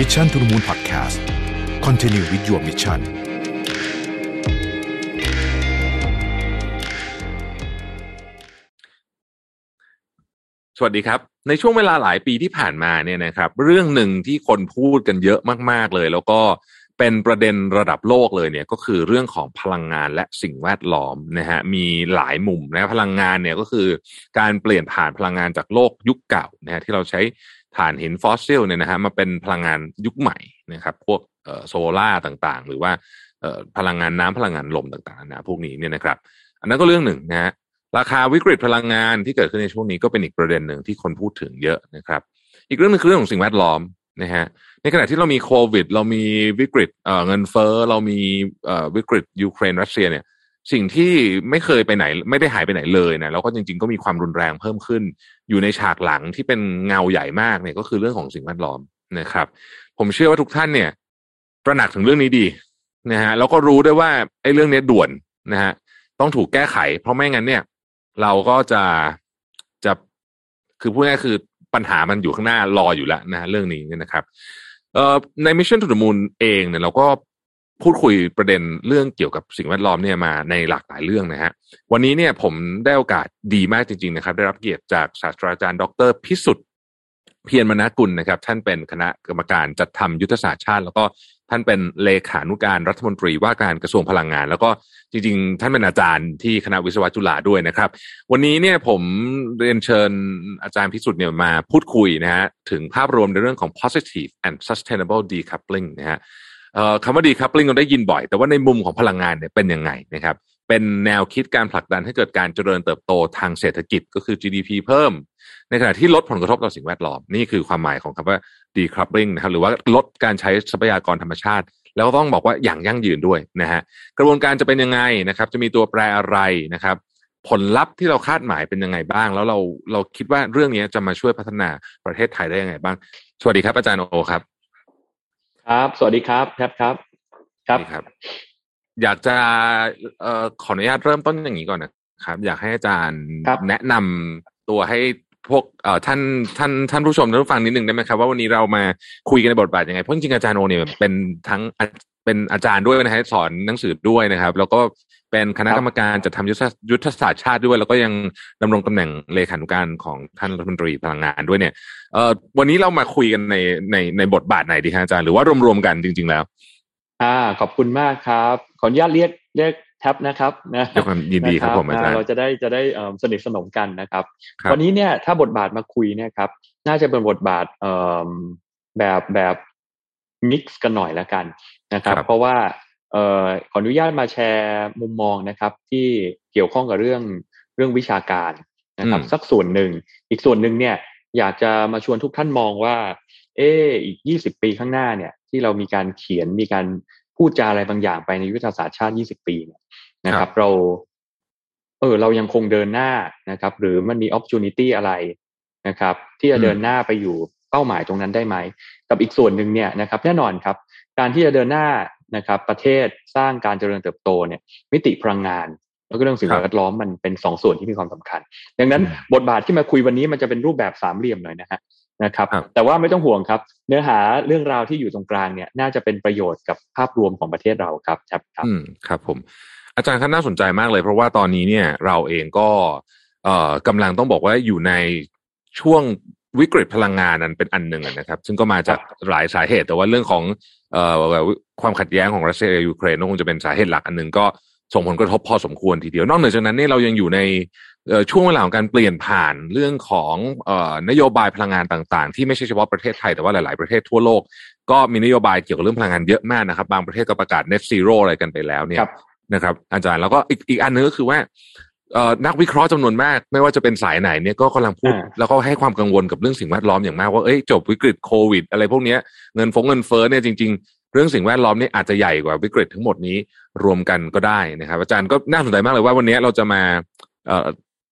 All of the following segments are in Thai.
Mission to the Moon Podcast Continue with your mission สวัสดีครับในช่วงเวลาหลายปีที่ผ่านมาเนี่ยนะครับเรื่องหนึ่งที่คนพูดกันเยอะมากๆเลยแล้วก็เป็นประเด็นระดับโลกเลยเนี่ยก็คือเรื่องของพลังงานและสิ่งแวดล้อมนะฮะมีหลายมุมนะพลังงานเนี่ยก็คือการเปลี่ยนผ่านพลังงานจากโลกยุคเก่านะฮะที่เราใช้ถ่านหินฟอสซิลเนี่ยนะฮะมาเป็นพลังงานยุคใหม่นะครับพวกโซล่าต่างๆหรือว่าพลังงานน้ำพลังงานลมต่างๆนะพวกนี้เนี่ยนะครับอันนั้นก็เรื่องหนึ่งนะฮะราคาวิกฤตพลังงานที่เกิดขึ้นในช่วงนี้ก็เป็นอีกประเด็นหนึ่งที่คนพูดถึงเยอะนะครับอีกเรื่องนึงคือเรื่องของสิ่งแวดล้อมนะฮะในขณะที่เรามีโควิดเรามีวิกฤตเงินเฟ้อเรามีวิกฤตยูเครนรัสเซียเนี่ยสิ่งที่ไม่เคยไปไหนไม่ได้หายไปไหนเลยนะแล้วก็จริงๆก็มีความรุนแรงเพิ่มขึ้นอยู่ในฉากหลังที่เป็นเงาใหญ่มากเนี่ยก็คือเรื่องของสิ่งแวดล้อมนะครับผมเชื่อว่าทุกท่านเนี่ยตระหนักถึงเรื่องนี้ดีนะฮะแล้วก็รู้ด้วยว่าไอ้เรื่องนี้ด่วนนะฮะต้องถูกแก้ไขเพราะไม่งั้นเนี่ยเราก็จะคือพูดง่ายคือปัญหามันอยู่ข้างหน้ารออยู่แล้วนะเรื่องนี้นะครับใน Mission to the Moon เองเนี่ยเราก็พูดคุยประเด็นเรื่องเกี่ยวกับสิ่งแวดล้อมเนี่ยมาในหลากหลายเรื่องนะฮะวันนี้เนี่ยผมได้โอกาสดีมากจริงๆนะครับได้รับเกียรติจากศาสตราจารย์ดร.พิสุทธิ์เพียรมนกุลนะครับท่านเป็นคณะกรรมการจัดทำยุทธศาสตร์ชาติแล้วก็ท่านเป็นเลขานุการรัฐมนตรีว่าการกระทรวงพลังงานแล้วก็จริงๆท่านเป็นอาจารย์ที่คณะวิศวะจุฬาด้วยนะครับวันนี้เนี่ยผมเรียนเชิญอาจารย์พิสุทธิ์เนี่ยมาพูดคุยนะฮะถึงภาพรวมในเรื่องของ positive and sustainable decoupling นะฮะคำว่า decoupling เราได้ยินบ่อยแต่ว่าในมุมของพลังงานเนี่ยเป็นยังไงนะครับเป็นแนวคิดการผลักดันให้เกิดการเจริญเติบโตทางเศรษฐกิจก็คือ GDP เพิ่มในขณะที่ลดผลกระทบต่อสิ่งแวดล้อมนี่คือความหมายของคำว่า decoupling นะครับหรือว่าลดการใช้ทรัพยากรธรรมชาติแล้วก็ต้องบอกว่าอย่างยั่งยืนด้วยนะฮะกระบวนการจะเป็นยังไงนะครับจะมีตัวแปรอะไรนะครับผลลัพธ์ที่เราคาดหมายเป็นยังไงบ้างแล้วเราคิดว่าเรื่องนี้จะมาช่วยพัฒนาประเทศไทยได้ยังไงบ้างสวัสดีครับอาจารย์โอครับครับสวัสดีครับแทบครับครับอยากจะขออนุญาตเริ่มต้นอย่างนี้ก่อนนะครับอยากให้อาจารย์แนะนำตัวให้พวกท่านผู้ชมท่านผู้ฟังนิดนึงได้ไหมครับว่าวันนี้เรามาคุยกันในบทบาทยังไงเพราะจริงๆอาจารย์โอเนี่ยเป็นอาจารย์ด้วยนะฮะสอนหนังสือด้วยนะครับแล้วก็เป็นคณะกรรมการจัดทำยุทธศาสตร์ชาติด้วยแล้วก็ยังดำรงตำแหน่งเลขานุการของท่านรัฐมนตรีพลังงานด้วยเนี่ยวันนี้เรามาคุยกันในบทบาทไหนดีฮะอาจารย์หรือว่ารวมๆกันจริงๆแล้วขอบคุณมากครับขออนุญาตเรียกแท็บนะครับนะด้วยความยินดีครับผมอาจารย์เราจะได้สนิทสนมกันนะครับวันนี้เนี่ยถ้าบทบาทมาคุยเนี่ยครับน่าจะเป็นบทบาทแบบมิกซ์กันหน่อยละกันนะครับเพราะว่าขออนุญาตมาแชร์มุมมองนะครับที่เกี่ยวข้องกับเรื่องวิชาการนะครับสักส่วนหนึ่งอีกส่วนหนึ่งเนี่ยอยากจะมาชวนทุกท่านมองว่าอีก20ปีข้างหน้าเนี่ยที่เรามีการเขียนมีการพูดจาอะไรบางอย่างไปในยุทธศาสตร์ชาติ20ปีเนี่ยนะครับเรายังคงเดินหน้านะครับหรือมันมี opportunity อะไรนะครับที่จะเดินหน้าไปอยู่เป้าหมายตรงนั้นได้ไหมกับอีกส่วนหนึ่งเนี่ยนะครับแน่นอนครับการที่จะเดินหน้านะครับประเทศสร้างการเจริญเติบโตเนี่ยมิติพลังงานแล้วก็เรื่องสิ่งแวดล้อมมันเป็นสองส่วนที่มีความสำคัญดังนั้นบทบาทที่มาคุยวันนี้มันจะเป็นรูปแบบสามเหลี่ยมหน่อยนะครับแต่ว่าไม่ต้องห่วงครับเนื้อหาเรื่องราวที่อยู่ตรงกลางเนี่ยน่าจะเป็นประโยชน์กับภาพรวมของประเทศเราครับครับครับผมอาจารย์ครับน่าสนใจมากเลยเพราะว่าตอนนี้เนี่ยเราเองก็กำลังต้องบอกว่าอยู่ในช่วงวิกฤตพลังงานนั้นเป็นอันหนึ่งนะครับซึ่งก็มาจากหลายสาเหตุแต่ว่าเรื่องของความขัดแย้งของรัสเซียกับยูเครนก็คงจะเป็นสาเหตุหลักอันหนึ่งก็ส่งผลกระทบพอสมควรทีเดียวนอกเหนือจากนั้นนี่เรายังอยู่ในช่วงเวลาของการเปลี่ยนผ่านเรื่องของนโยบายพลังงานต่างๆที่ไม่ใช่เฉพาะประเทศไทยแต่ว่าหลายๆประเทศทั่วโลกก็มีนโยบายเกี่ยวกับเรื่องพลังงานเยอะมากนะครับบางประเทศก็ประกาศ Net Zero อะไรกันไปแล้วเนี่ยนะครับอาจารย์แล้วก็อีกอันนึงก็คือว่านักวิเคราะห์จำนวนมากไม่ว่าจะเป็นสายไหนเนี่ยก็กำลังพูดแล้วก็ให้ความกังวลกับเรื่องสิ่งแวดล้อมอย่างมากว่าจบวิกฤตโควิดอะไรพวกนี้เงินเฟ้อเนี่ยจริงๆเรื่องสิ่งแวดล้อมนี่อาจจะใหญ่กว่าวิกฤตทั้งหมดนี้รวมกันก็ได้นะครับอาจารย์ก็น่าสนใจมากเลยว่าวันนี้เราจะมา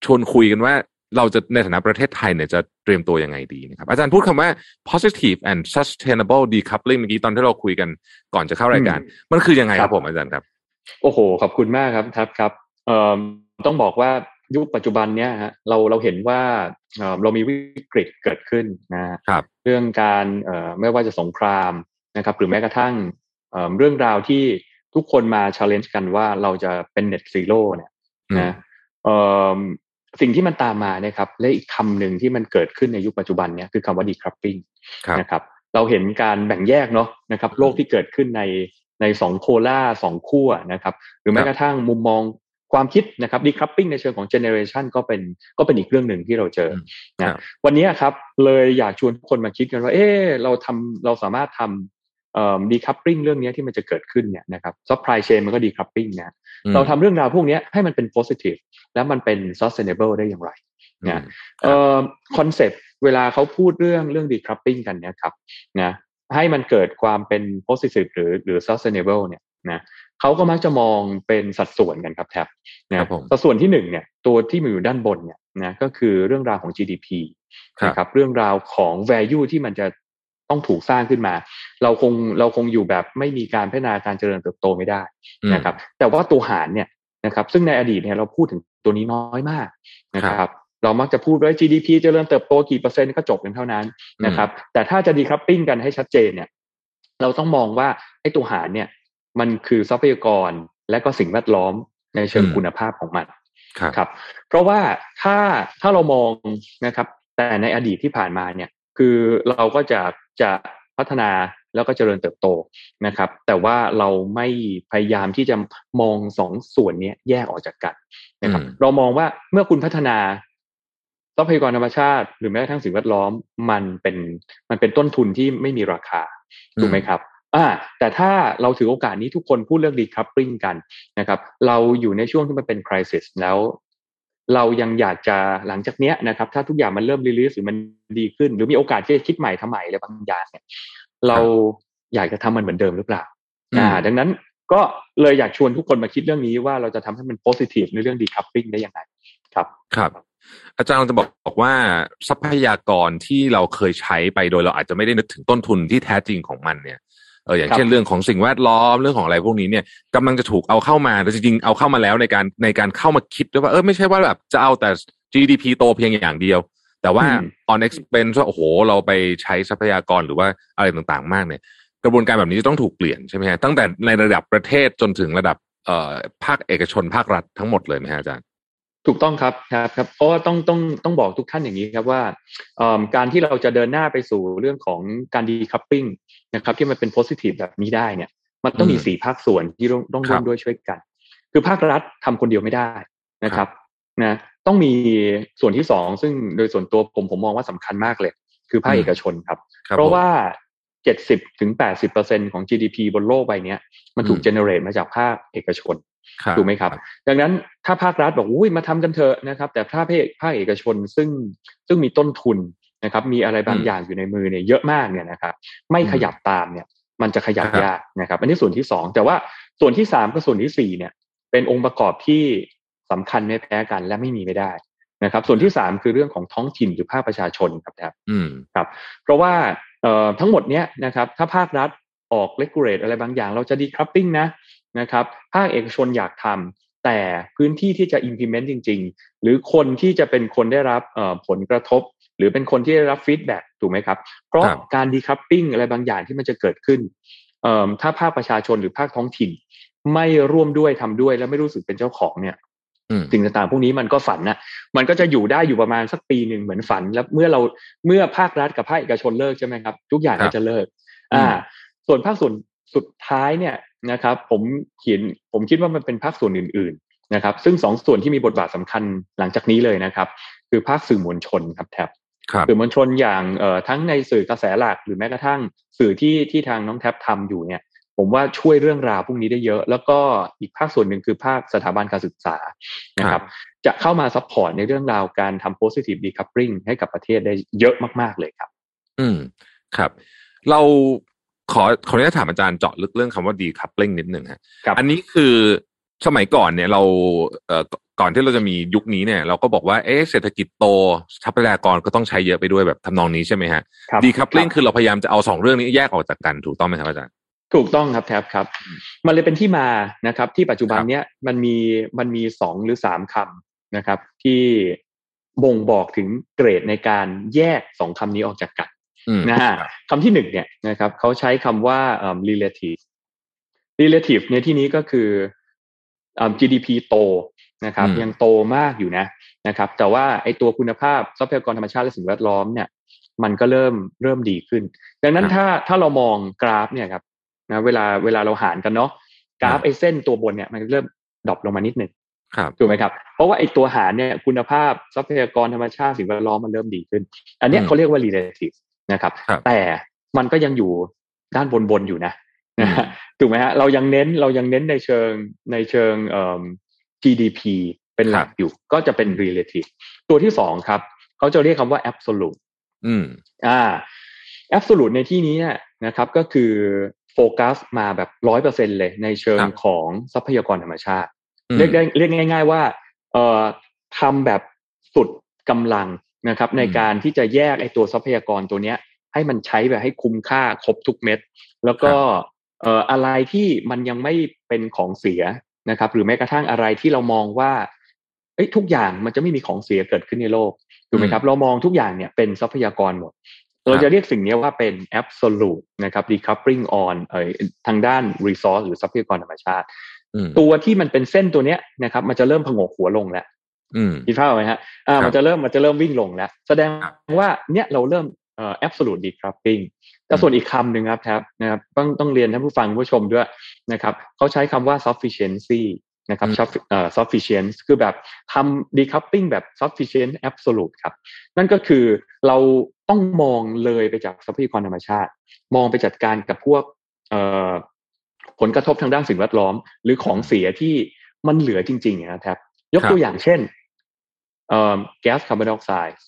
ชวนคุยกันว่าเราจะในฐานะประเทศไทยเนี่ยจะเตรียมตัวยังไงดีนะครับอาจารย์พูดคำว่า positive and sustainable decoupling เมื่อกี้ตอนที่เราคุยกันก่อนจะเข้ารายการมันคือยังไงครับผมอาจารย์ครับโอ้โหขอบคุณมากครับต้องบอกว่า ยุคปัจจุบันเนี้ยฮะเราเห็นว่าเรามีวิกฤตเกิดขึ้นนะครับเรื่องการไม่ว่าจะสงครามนะครับหรือแม้กระทั่งเรื่องราวที่ทุกคนมา challenge กันว่าเราจะเป็น Net Zero เนี่ยนะสิ่งที่มันตามมาเนี่ยครับและอีกคำหนึ่งที่มันเกิดขึ้นในยุคปัจจุบันเนี่ยคือคำว่า decoupling นะครับเราเห็นการแบ่งแยกเนาะนะครับโลกที่เกิดขึ้นใน2โคล่า2ขั้วนะครับหรือแม้กระทั่งมุมมองความคิดนะครับ decoupling ในเชิงของ generation ก็เป็นอีกเรื่องหนึ่งที่เราเจอนะวันนี้ครับเลยอยากชวนคนมาคิดกันว่าเอ๊ะเราสามารถทำdecoupling เรื่องนี้ที่มันจะเกิดขึ้นเนี่ยนะครับ supply chain มันก็ decoupling นะเราทำเรื่องราวพวกนี้ให้มันเป็น positive และมันเป็น sustainable ได้อย่างไรนะคอนเซ็ปต์เวลาเขาพูดเรื่อง decoupling กันเนี่ยครับนะให้มันเกิดความเป็น positive หรือ sustainable เนี่ยนะเขาก็มักจะมองเป็นสัดส่วนกันครับแท็บนะสัดส่วนที่1เนี่ยตัวที่มันอยู่ด้านบนเนี่ยนะก็คือเรื่องราวของ GDP นะครับเรื่องราวของ value ที่มันจะต้องถูกสร้างขึ้นมาเราคงอยู่แบบไม่มีการพัฒนาการเจริญเติบโตไม่ได้นะครับแต่ว่าตัวหารเนี่ยนะครับซึ่งในอดีตเนี่ยเราพูดถึงตัวนี้น้อยมากนะครับเรามักจะพูดว่า GDP เจริญเติบโตกี่เปอร์เซ็นต์ก็จบกันเท่านั้นนะครับแต่ถ้าจะดีคัพปิ้งกันให้ชัดเจนเนี่ยเราต้องมองว่าไอ้ตัวหารเนี่ยมันคือทรัพยากรและก็สิ่งแวดล้อมในเชิงคุณภาพของมันครับเพราะว่าถ้าเรามองนะครับแต่ในอดีตที่ผ่านมาเนี่ยคือเราก็จะพัฒนาแล้วก็เจริญเติบโตนะครับแต่ว่าเราไม่พยายามที่จะมองสองส่วนนี้แยกออกจากกันนะครับเรามองว่าเมื่อคุณพัฒนาทรัพยากรธรรมชาติหรือแม้กระทั่งสิ่งแวดล้อมมันเป็นต้นทุนที่ไม่มีราคาถูกไหมครับแต่ถ้าเราถือโอกาสนี้ทุกคนพูดเรื่อง decoupling กันนะครับเราอยู่ในช่วงที่มันเป็น crisis แล้วเรายังอยากจะหลังจากเนี้ยนะครับถ้าทุกอย่างมันเริ่ม release หรือมันดีขึ้นหรือมีโอกาสที่จะคิดใหม่ทำใหม่อะไรบางอย่างเนี่ยเราอยากจะทำมันเหมือนเดิมหรือเปล่าดังนั้นก็เลยอยากชวนทุกคนมาคิดเรื่องนี้ว่าเราจะทำให้มัน positive ในเรื่อง decoupling ได้ยังไงครับครับอาจารย์จะบอกว่าทรัพยากรที่เราเคยใช้ไปโดยเราอาจจะไม่ได้นึกถึงต้นทุนที่แท้จริงของมันเนี่ยอย่างเช่นเรื่องของสิ่งแวดล้อมเรื่องของอะไรพวกนี้เนี่ยกำลังจะถูกเอาเข้ามาแต่จริงๆเอาเข้ามาแล้วในการเข้ามาคิดด้วยว่าไม่ใช่ว่าแบบจะเอาแต่ GDP โตเพียงอย่างเดียวแต่ว่า on expense ว่าโอ้โหเราไปใช้ทรัพยากรหรือว่าอะไรต่างๆมากเนี่ยกระบวนการแบบนี้จะต้องถูกเปลี่ยนใช่ไหมฮะตั้งแต่ในระดับประเทศจนถึงระดับภาคเอกชนภาครัฐทั้งหมดเลยไหมฮะอาจารย์ถูกต้องครับเพราะว่าต้องบอกทุกท่านอย่างนี้ครับว่าการที่เราจะเดินหน้าไปสู่เรื่องของการ decoupling นะครับที่มันเป็น positive แบบนี้ได้เนี่ยมันต้องมี4ภาคส่วนที่ต้องร่วมด้วยช่วยกันคือภาครัฐทำคนเดียวไม่ได้นะครับนะต้องมีส่วนที่2ซึ่งโดยส่วนตัวผมมองว่าสำคัญมากเลยคือภาคเอกชนครับเพราะว่า 70-80% ของ GDP บนโลกใบนี้มันถูก generate มาจากภาคเอกชนถูกไหมครับดังนั้นถ้าภาครัฐบอกอุ้ยมาทำกันเถอะนะครับแต่ถ้าภาคเอกชนซึ่งมีต้นทุนนะครับมีอะไรบางอย่างอยู่ในมือเนี่ยเยอะมากเนี่ยนะครับไม่ขยับตามเนี่ยมันจะขยับยากนะครับอันนี้ส่วนที่2แต่ว่าส่วนที่3กับส่วนที่4เนี่ยเป็นองค์ประกอบที่สำคัญไม่แพ้กันและไม่มีไม่ได้นะครับส่วนที่3คือเรื่องของท้องถิ่นหรือภาคประชาชนครับเพราะว่าทั้งหมดเนี้ยนะครับถ้าภาครัฐออกเรกูเลตอะไรบางอย่างเราจะดีคัพปิ้งนะครับภาคเอกชนอยากทำแต่พื้นที่ที่จะ implement จริงๆหรือคนที่จะเป็นคนได้รับผลกระทบหรือเป็นคนที่ได้รับ feedback ถูกไหมครับเพราะการ decoupling อะไรบางอย่างที่มันจะเกิดขึ้นถ้าภาคประชาชนหรือภาคท้องถิ่นไม่ร่วมด้วยทำด้วยและไม่รู้สึกเป็นเจ้าของเนี่ยสิ่งต่างๆพวกนี้มันก็ฝันนะมันก็จะอยู่ได้อยู่ประมาณสักปีนึงเหมือนฝันแล้วเมื่อภาครัฐกับภาคเอกชนเลิกใช่ไหมครับทุกอย่างก็จะเลิกส่วนภาคส่วนสุดท้ายเนี่ยนะครับผมคิดว่ามันเป็นภาคส่วนอื่นๆนะครับซึ่ง2ส่วนที่มีบทบาทสำคัญหลังจากนี้เลยนะครับคือภาคสื่อมวลชนครับแท็บสื่อมวลชนอย่างทั้งในสื่อกระแสหลักหรือแม้กระทั่งสื่อที่ทางน้องแท็บทำอยู่เนี่ยผมว่าช่วยเรื่องราวพวกนี้ได้เยอะแล้วก็อีกภาคส่วนหนึ่งคือภาคสถาบันการศึกษานะครับจะเข้ามาซัพพอร์ตในเรื่องราวการทำ positive decoupling ให้กับประเทศได้เยอะมากๆเลยครับครับเราขออนุญาตถามอาจารย์เจาะลึกเรื่องคำว่า decoupling นิดหนึ่งฮะอันนี้คือสมัยก่อนเนี่ยเราก่อนที่เราจะมียุคนี้เนี่ยเราก็บอกว่าเศรษฐกิจโตทรัพยากรก็ต้องใช้เยอะไปด้วยแบบทำนองนี้ใช่ไหมฮะ decoupling คือเราพยายามจะเอาสองเรื่องนี้แยกออกจากกันถูกต้องไหมครับอาจารย์ถูกต้องครับแทบครับมันเลยเป็นที่มานะครับที่ปัจจุบันเนี้ยมันมี2 หรือ 3 ค นะครับที่บ่งบอกถึงเกรดในการแยก2คำนี้ออกจากกันนะฮะคำที่1เนี่ยนะครับเขาใช้คำว่า relative ในที่นี้ก็คือ GDP โตนะครับยังโตมากอยู่นะครับแต่ว่าไอ้ตัวคุณภาพทรัพยากรธรรมชาติและสิ่งแวดล้อมเนี่ยมันก็เริ่มดีขึ้นดังนั้นถ้าเรามองกราฟเนี่ยครับนะเวลาเราหารกันเนาะกราฟไอ้เส้นตัวบนเนี่ยมันเริ่มดรอปลงมานิดนึงถูกไหมครับเพราะว่าไอ้ตัวหารเนี่ยคุณภาพทรัพยากรธรรมชาติสิ่งแวดล้อมมันเริ่มดีขึ้นอันนี้เขาเรียกว่า relative นะครับแต่มันก็ยังอยู่ด้านบนอยู่นะถูกไหมฮะเรายังเน้นในเชิงGDP เป็นหลักอยู่ก็จะเป็น relative ตัวที่2ครับเขาจะเรียกคำว่า absolute absolute ในที่นี้นะครับก็คือโฟกัสมาแบบ 100% เลยในเชิงของทรัพยากรธรรมชาติเรียกง่ายๆว่าทำแบบสุดกำลังนะครับในการที่จะแยกไอ้ตัวทรัพยากรตัวเนี้ยให้มันใช้แบบให้คุ้มค่าครบทุกเม็ดแล้วก็อะไรที่มันยังไม่เป็นของเสียนะครับหรือแม้กระทั่งอะไรที่เรามองว่าทุกอย่างมันจะไม่มีของเสียเกิดขึ้นในโลกถูกไหมครับเรามองทุกอย่างเนี่ยเป็นทรัพยากรหมดเราจะเรียกสิ่งนี้ว่าเป็น absolute นะครับ decoupling on ทางด้าน resource หรือทรัพยากรธรรมชาติตัวที่มันเป็นเส้นตัวเนี้ยนะครับมันจะเริ่มผงกหัวลงแล้วคิดภาพไหมฮะมันจะเริ่มวิ่งลงแล้วแสดงว่าเนี่ยเราเริ่มabsolute decoupling แต่ส่วนอีกคำหนึ่งครับนะครับต้องเรียนท่านผู้ฟังผู้ชมด้วยนะครับเขาใช้คำว่า sufficiency นะครับ sufficient คือแบบทำ decoupling แบบ sufficient absolute ครับนั่นก็คือเราต้องมองเลยไปจากทรัพยากรธรรมชาติมองไปจัดการกับพวกผลกระทบทางด้านสิ่งแวดล้อมหรือของเสียที่มันเหลือจริงๆนะครับยกตัวอย่างเช่นแก๊สคาร์บอนไดออกไซด์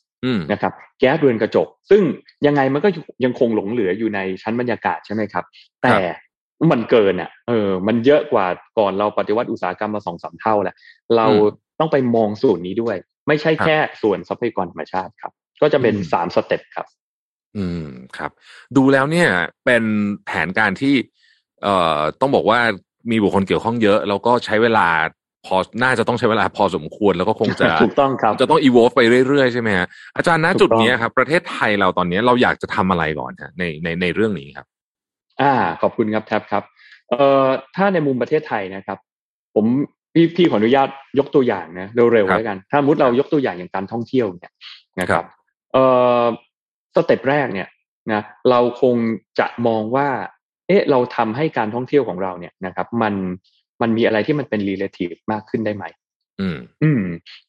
นะครับแก๊สเรือนกระจกซึ่งยังไงมันก็ยังคงหลงเหลืออยู่ในชั้นบรรยากาศใช่ไหมครับแต่มันเกินมันเยอะกว่าก่อนเราปฏิวัติอุตสาหกรรมมา 2-3 เท่าแหละเราต้องไปมองส่วนนี้ด้วยไม่ใช่แค่ส่วนทรัพยากรธรรมชาติครับก็จะเป็น3สเต็ปครับครับดูแล้วเนี่ยเป็นแผนการที่ต้องบอกว่ามีบุคคลเกี่ยวข้องเยอะแล้วก็ใช้เวลาพอน่าจะต้องใช้เวลาพอสมควรแล้วก็คงจะถูกต้องครับจะต้อง evolve ไปเรื่อยๆใช่ไหมฮะอาจารย์ณจุดนี้ครับประเทศไทยเราตอนนี้เราอยากจะทำอะไรก่อนฮะในเรื่องนี้ครับขอบคุณครับแท็บครับถ้าในมุมประเทศไทยนะครับผมพี่ขออนุญาตยกตัวอย่างนะเร็วๆแล้วกันถ้ามุดเรายกตัวอย่างอย่างการท่องเที่ยวเนี่ยนะครับสเต็ปแรกเนี่ยนะเราคงจะมองว่าเราทำให้การท่องเที่ยวของเราเนี่ยนะครับมันมีอะไรที่มันเป็น relative มากขึ้นได้ไหม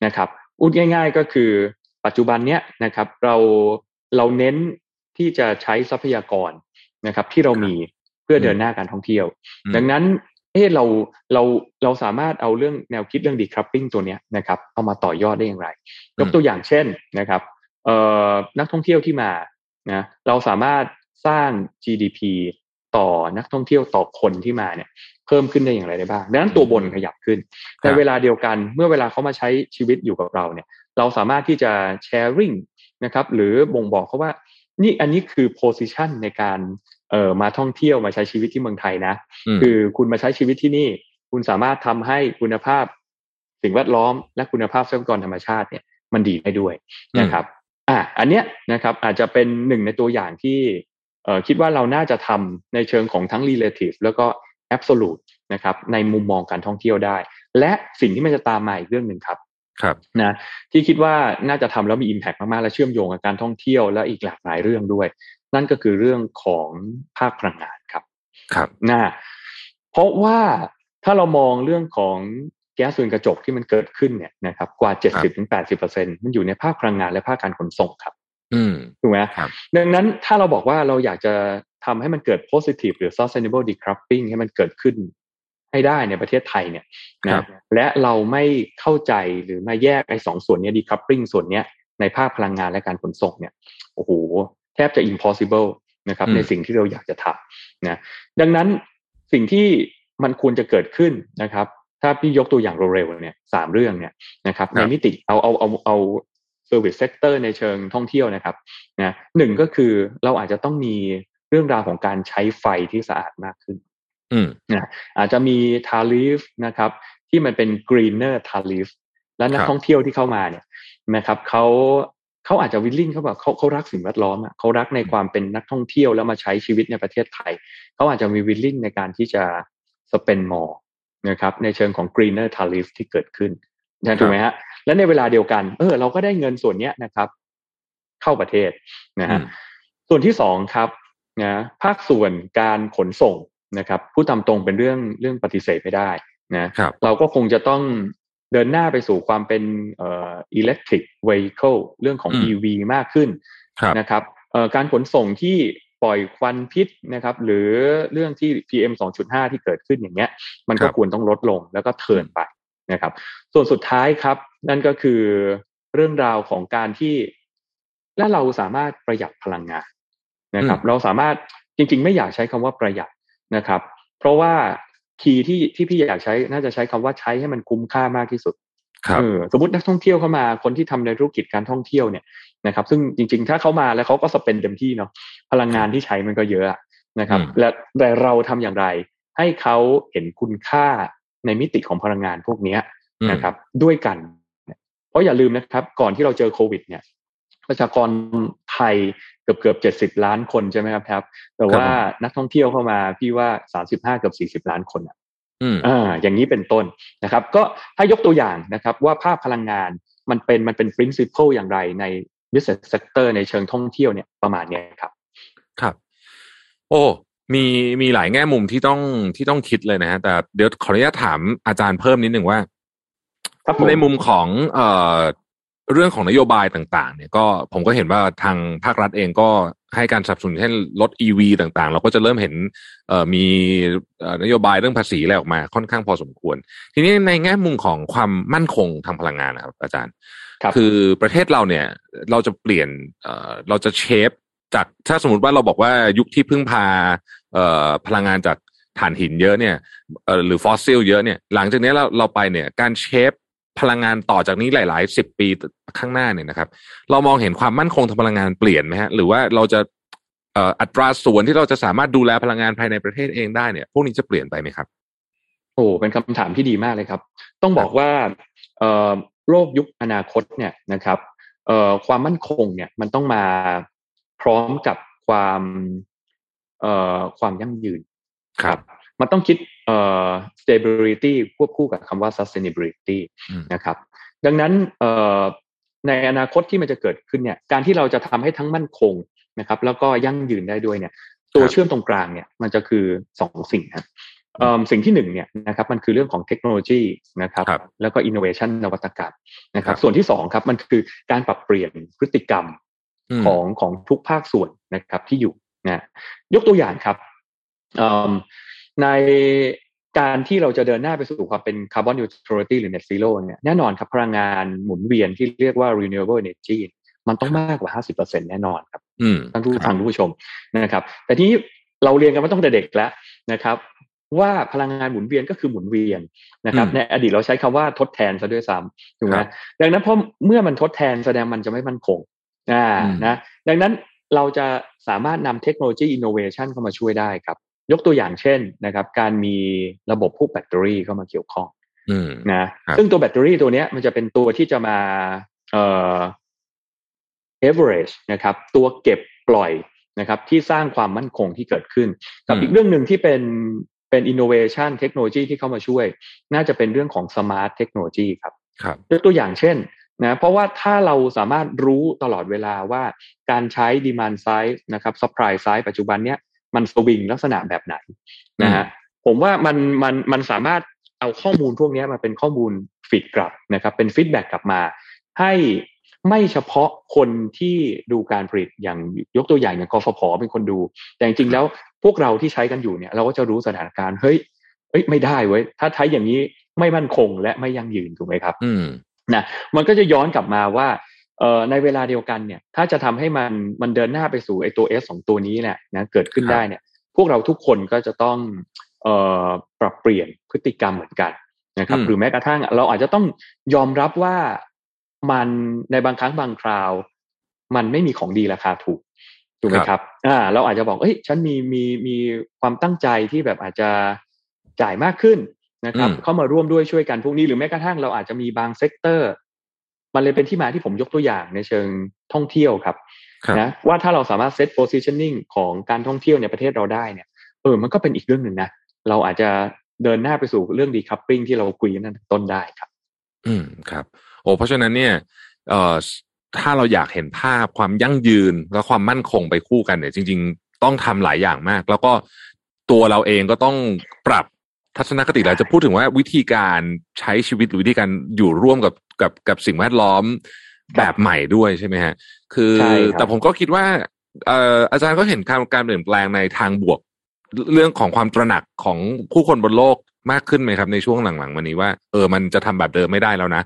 นะครับพูดง่ายๆก็คือปัจจุบันเนี้ยนะครับเราเน้นที่จะใช้ทรัพยากรนะครับที่เรามีเพื่อเดินหน้าการท่องเที่ยวดังนั้นเราสามารถเอาเรื่องแนวคิดเรื่อง decoupling ตัวเนี้ยนะครับเอามาต่อยอดได้อย่างไรยกตัวอย่างเช่นนะครับนักท่องเที่ยวที่มานะเราสามารถสร้าง GDPต่อนักท่องเที่ยวต่อคนที่มาเนี่ยเพิ่มขึ้นได้อย่างไรได้บ้างดังนั้นตัวบนขยับขึ้นในเวลาเดียวกันเมื่อเวลาเขามาใช้ชีวิตอยู่กับเราเนี่ยเราสามารถที่จะแชร์ริ่งนะครับหรือบ่งบอกเขาว่านี่อันนี้คือโพซิชันในการมาท่องเที่ยวมาใช้ชีวิตที่เมืองไทยนะคือคุณมาใช้ชีวิตที่นี่คุณสามารถทำให้คุณภาพสิ่งแวดล้อมและคุณภาพทรัพยากรธรรมชาติเนี่ยมันดีได้ด้วยนะครับอันเนี้ยนะครับอาจจะเป็นหนึ่งในตัวอย่างที่คิดว่าเราน่าจะทำในเชิงของทั้ง relative แล้วก็ absolute นะครับในมุมมองการท่องเที่ยวได้และสิ่งที่มันจะตามมาอีกเรื่องหนึ่งครับนะที่คิดว่าน่าจะทำแล้วมี impact มากๆและเชื่อมโยงกับการท่องเที่ยวและอีกหลากหลายเรื่องด้วยนั่นก็คือเรื่องของภาคพลังงานครับนะเพราะว่าถ้าเรามองเรื่องของแก๊สเรือนกระจกที่มันเกิดขึ้นเนี่ยนะครับกว่า 70-80% มันอยู่ในภาคพลังงานและภาคการขนส่งครับถูกไหมดังนั้นถ้าเราบอกว่าเราอยากจะทำให้มันเกิด positive หรือ sustainable decoupling ให้มันเกิดขึ้นให้ได้ในประเทศไทยเนี่ยนะและเราไม่เข้าใจหรือมาแยกไอ้2ส่วนนี้ decoupling ส่วนนี้ในภาคพลังงานและการขนส่งเนี่ยโอ้โหแทบจะ impossible นะครับในสิ่งที่เราอยากจะทำนะดังนั้นสิ่งที่มันควรจะเกิดขึ้นนะครับถ้าพี่ยกตัวอย่างเร็วๆเนี่ย3เรื่องเนี่ยนะครับในมิติเอาservice sector ในเชิงท่องเที่ยวนะครับนะ1ก็คือเราอาจจะต้องมีเรื่องราวของการใช้ไฟที่สะอาดมากขึ้นนะอาจจะมี tariff นะครับที่มันเป็น greener tariff ห และนักท่องเที่ยวที่เข้ามาเนี่ยนะครับเขาอาจจะวิลลิ่งเขาแบบเขารักสิ่งแวดล้อมอ่ะเขารักในความเป็นนักท่องเที่ยวแล้วมาใช้ชีวิตในประเทศไทยเขาอาจจะมีวิลลิ่งในการที่จะ spend more นะครับในเชิงของ greener tariff ที่เกิดขึ้นถูกไหมฮะและในเวลาเดียวกันเราก็ได้เงินส่วนนี้นะครับเข้าประเทศนะฮะส่วนที่สองครับนะภาคส่วนการขนส่งนะครับพูดตามตรงเป็นเรื่องปฏิเสธไม่ได้นะเราก็คงจะต้องเดินหน้าไปสู่ความเป็นelectric vehicle เรื่องของ EV มากขึ้นนะครับการขนส่งที่ปล่อยควันพิษนะครับหรือเรื่องที่ PM 2.5 ที่เกิดขึ้นอย่างเงี้ยมันก็ควรต้องลดลงแล้วก็เทิร์นไปนะครับส่วนสุดท้ายครับนั่นก็คือเรื่องราวของการที่และเราสามารถประหยัดพลังงานนะครับเราสามารถจริงๆไม่อยากใช้คำว่าประหยัดนะครับเพราะว่าคีย์ที่พี่อยากใช้น่าจะใช้คำว่าใช้ให้มันคุ้มค่ามากที่สุดสมมตินักท่องเที่ยวเข้ามาคนที่ทำในธุรกิจการท่องเที่ยวเนี่ยนะครับซึ่งจริงๆถ้าเขามาแล้วเขาก็สเปนเต็มที่เนาะพลังงานที่ใช้มันก็เยอะนะครับแต่เราทำอย่างไรให้เขาเห็นคุณค่าในมิติของพลังงานพวกนี้นะครับด้วยกันเพราะอย่าลืมนะครับก่อนที่เราเจอโควิดเนี่ยประชากรไทยเกือบ70ล้านคนใช่ไหมครับแต่ว่านักท่องเที่ยวเข้ามาพี่ว่า35เกือบ40ล้านคนอย่างนี้เป็นต้นนะครับก็ถ้ายกตัวอย่างนะครับว่าภาพพลังงานมันเป็น principle อย่างไรใน business sector ในเชิงท่องเที่ยวเนี่ยประมาณนี้ครับโอ้มีหลายแง่มุมที่ต้องคิดเลยนะฮะแต่เดี๋ยวขออนุญาตถามอาจารย์เพิ่มนิดนึงว่าในมุมของเรื่องของนโยบายต่างๆเนี่ยก็ผมก็เห็นว่าทางภาครัฐเองก็ให้การสนับสนุนเช่นลด EV ต่างๆเราก็จะเริ่มเห็นมีนโยบายเรื่องภาษีอะไรออกมาค่อนข้างพอสมควรทีนี้ในแง่มุมของความมั่นคงทางพลังงานนะครับอาจารย์คือประเทศเราเนี่ยเราจะเปลี่ยนเราจะเชฟจากถ้าสมมติว่าเราบอกว่ายุคที่พึ่งพาพลังงานจากถ่านหินเยอะเนี่ยหรือฟอสซิลเยอะเนี่ยหลังจากนี้เราไปเนี่ยการเชฟพลังงานต่อจากนี้หลายๆ10ปีข้างหน้าเนี่ยนะครับเรามองเห็นความมั่นคงทางพลังงานเปลี่ยนไหมฮะหรือว่าเราจะอัตราส่วนที่เราจะสามารถดูแลพลังงานภายในประเทศเองได้เนี่ยพวกนี้จะเปลี่ยนไปไหมครับโอ้เป็นคำถามที่ดีมากเลยครับต้องบอกว่าโลกยุคอนาคตเนี่ยนะครับความมั่นคงเนี่ยมันต้องมาพร้อมกับความยั่งยืนครับมันต้องคิดstability ควบคู่กับคำว่า sustainability นะครับดังนั้นในอนาคตที่มันจะเกิดขึ้นเนี่ยการที่เราจะทำให้ทั้งมั่นคงนะครับแล้วก็ยั่งยืนได้ด้วยเนี่ยตัวเชื่อมตรงกลางเนี่ยมันจะคือ2สิ่งครับสิ่งที่1เนี่ยนะครับมันคือเรื่องของเทคโนโลยีนะครับแล้วก็ innovation นวัตกรรมนะครับส่วนที่2ครับมันคือการปรับเปลี่ยนพฤติกรรมของทุกภาคส่วนนะครับที่อยู่นะยกตัวอย่างครับในการที่เราจะเดินหน้าไปสู่ความเป็น Carbon Neutrality หรือ Net Zero เนี่ยแน่นอนครับพลังงานหมุนเวียนที่เรียกว่า renewable energy มันต้องมากกว่า 50% แน่นอนครับท่านผู้ชมนะครับแต่ทีนี้เราเรียนกันมาตั้งแต่เด็กแล้วนะครับว่าพลังงานหมุนเวียนก็คือหมุนเวียนนะครับในอดีตเราใช้คำว่าทดแทนซะด้วยซ้ำถูกไหมดังนั้นพอเมื่อมันทดแทนแสดงมันจะไม่มั่นคงนะดังนั้นเราจะสามารถนำเทคโนโลยี innovation เข้ามาช่วยได้ครับยกตัวอย่างเช่นนะครับการมีระบบพวกแบตเตอรี่เข้ามาเกี่ยวข้องนะซึ่งตัวแบตเตอรี่ตัวนี้มันจะเป็นตัวที่จะมา average นะครับตัวเก็บปล่อยนะครับที่สร้างความมั่นคงที่เกิดขึ้นกับอีกเรื่องหนึ่งที่เป็น innovation เทคโนโลยีที่เข้ามาช่วยน่าจะเป็นเรื่องของ smart technology ครับยกตัวอย่างเช่นนะเพราะว่าถ้าเราสามารถรู้ตลอดเวลาว่าการใช้ demand side นะครับ supply side ปัจจุบันเนี้ยมันสวิงลักษณะแบบไหนนะฮะผมว่ามันสามารถเอาข้อมูลพวกนี้มาเป็นข้อมูลฟีดกลับนะครับเป็นฟีดแบ็กกลับมาให้ไม่เฉพาะคนที่ดูการผลิตอย่างยกตัวอย่างอย่างกฟผ.เป็นคนดูแต่จริงๆแล้วพวกเราที่ใช้กันอยู่เนี่ยเราก็จะรู้สถานการณ์เฮ้ยไม่ได้เว้ยถ้าใช้อย่างนี้ไม่มั่นคงและไม่ยั่งยืนถูกไหมครับนะมันก็จะย้อนกลับมาว่าในเวลาเดียวกันเนี่ยถ้าจะทำให้มันเดินหน้าไปสู่ไอ้ตัว S 2ตัวนี้เนี่ยนะเกิดขึ้นได้เนี่ยพวกเราทุกคนก็จะต้องปรับเปลี่ยนพฤติกรรมเหมือนกันนะครับหรือแม้กระทั่งเราอาจจะต้องยอมรับว่ามันในบางครั้งบางคราวมันไม่มีของดีราคาถูกถูกไหมครับเราอาจจะบอกเอ้ยฉันมีความตั้งใจที่แบบอาจจะจ่ายมากขึ้น นะครับเข้ามาร่วมด้วยช่วยกันพวกนี้หรือแม้กระทั่งเราอาจจะมีบางเซกเตอร์มันเลยเป็นที่มาที่ผมยกตัวอย่างในเชิงท่องเที่ยวครับนะว่าถ้าเราสามารถเซต positioning ของการท่องเที่ยวในประเทศเราได้เนี่ยมันก็เป็นอีกเรื่องนึงนะเราอาจจะเดินหน้าไปสู่เรื่อง decoupling ที่เราคุยกันตั้งแต่ต้นได้ครับครับเพราะฉะนั้นเนี่ยถ้าเราอยากเห็นภาพความยั่งยืนและความมั่นคงไปคู่กันเนี่ยจริงๆต้องทำหลายอย่างมากแล้วก็ตัวเราเองก็ต้องปรับทัศนคติเราจะพูดถึงว่าวิธีการใช้ชีวิตหรือวิธีการอยู่ร่วมกับสิ่งแวดล้อมแบบใหม่ด้วยใช่ไหมฮะคือแต่ผมก็คิดว่าอาจารย์ก็เห็นการเปลี่ยนแปลงในทางบวกเรื่องของความตระหนักของผู้คนบนโลกมากขึ้นไหมครับในช่วงหลังๆวันนี้ว่ามันจะทำแบบเดิมไม่ได้แล้วนะ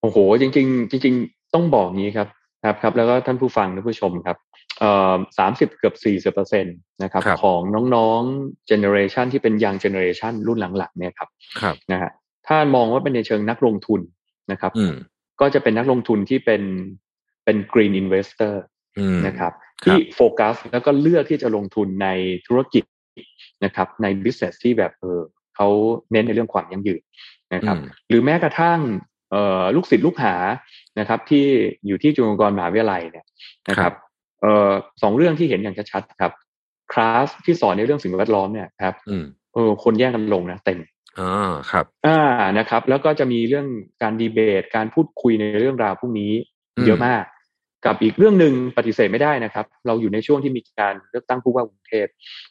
โอ้โหจริงๆจริงๆต้องบอกงี้ครับแล้วก็ท่านผู้ฟังท่านผู้ชมครับ30เกือบ 40% นะครับของน้องๆเจเนอเรชันที่เป็นยังเจเนอเรชันรุ่นหลังๆเนี่ยครับนะฮะถ้ามองว่าเป็นในเชิงนักลงทุนนะครับก็จะเป็นนักลงทุนที่เป็น green investor นะครับที่โฟกัสแล้วก็เลือกที่จะลงทุนในธุรกิจนะครับใน business ที่แบบเขาเน้นในเรื่องความยั่งยืนนะครับหรือแม้กระทั่งลูกศิษย์ลูกหานะครับที่อยู่ที่จุฬาลงกรณ์มหาวิทยาลัยเนี่ยนะครับสองเรื่องที่เห็นอย่างชัดๆครับคลาสที่สอนในเรื่องสิ่งแวดล้อมเนี่ยครับคนแย่งกันลงนะเต็มครับนะครับแล้วก็จะมีเรื่องการดีเบตการพูดคุยในเรื่องราวพวกนี้เยอะมากกับอีกเรื่องนึงปฏิเสธไม่ได้นะครับเราอยู่ในช่วงที่มีการเลือกตั้งผู้ว่ากรุงเทพ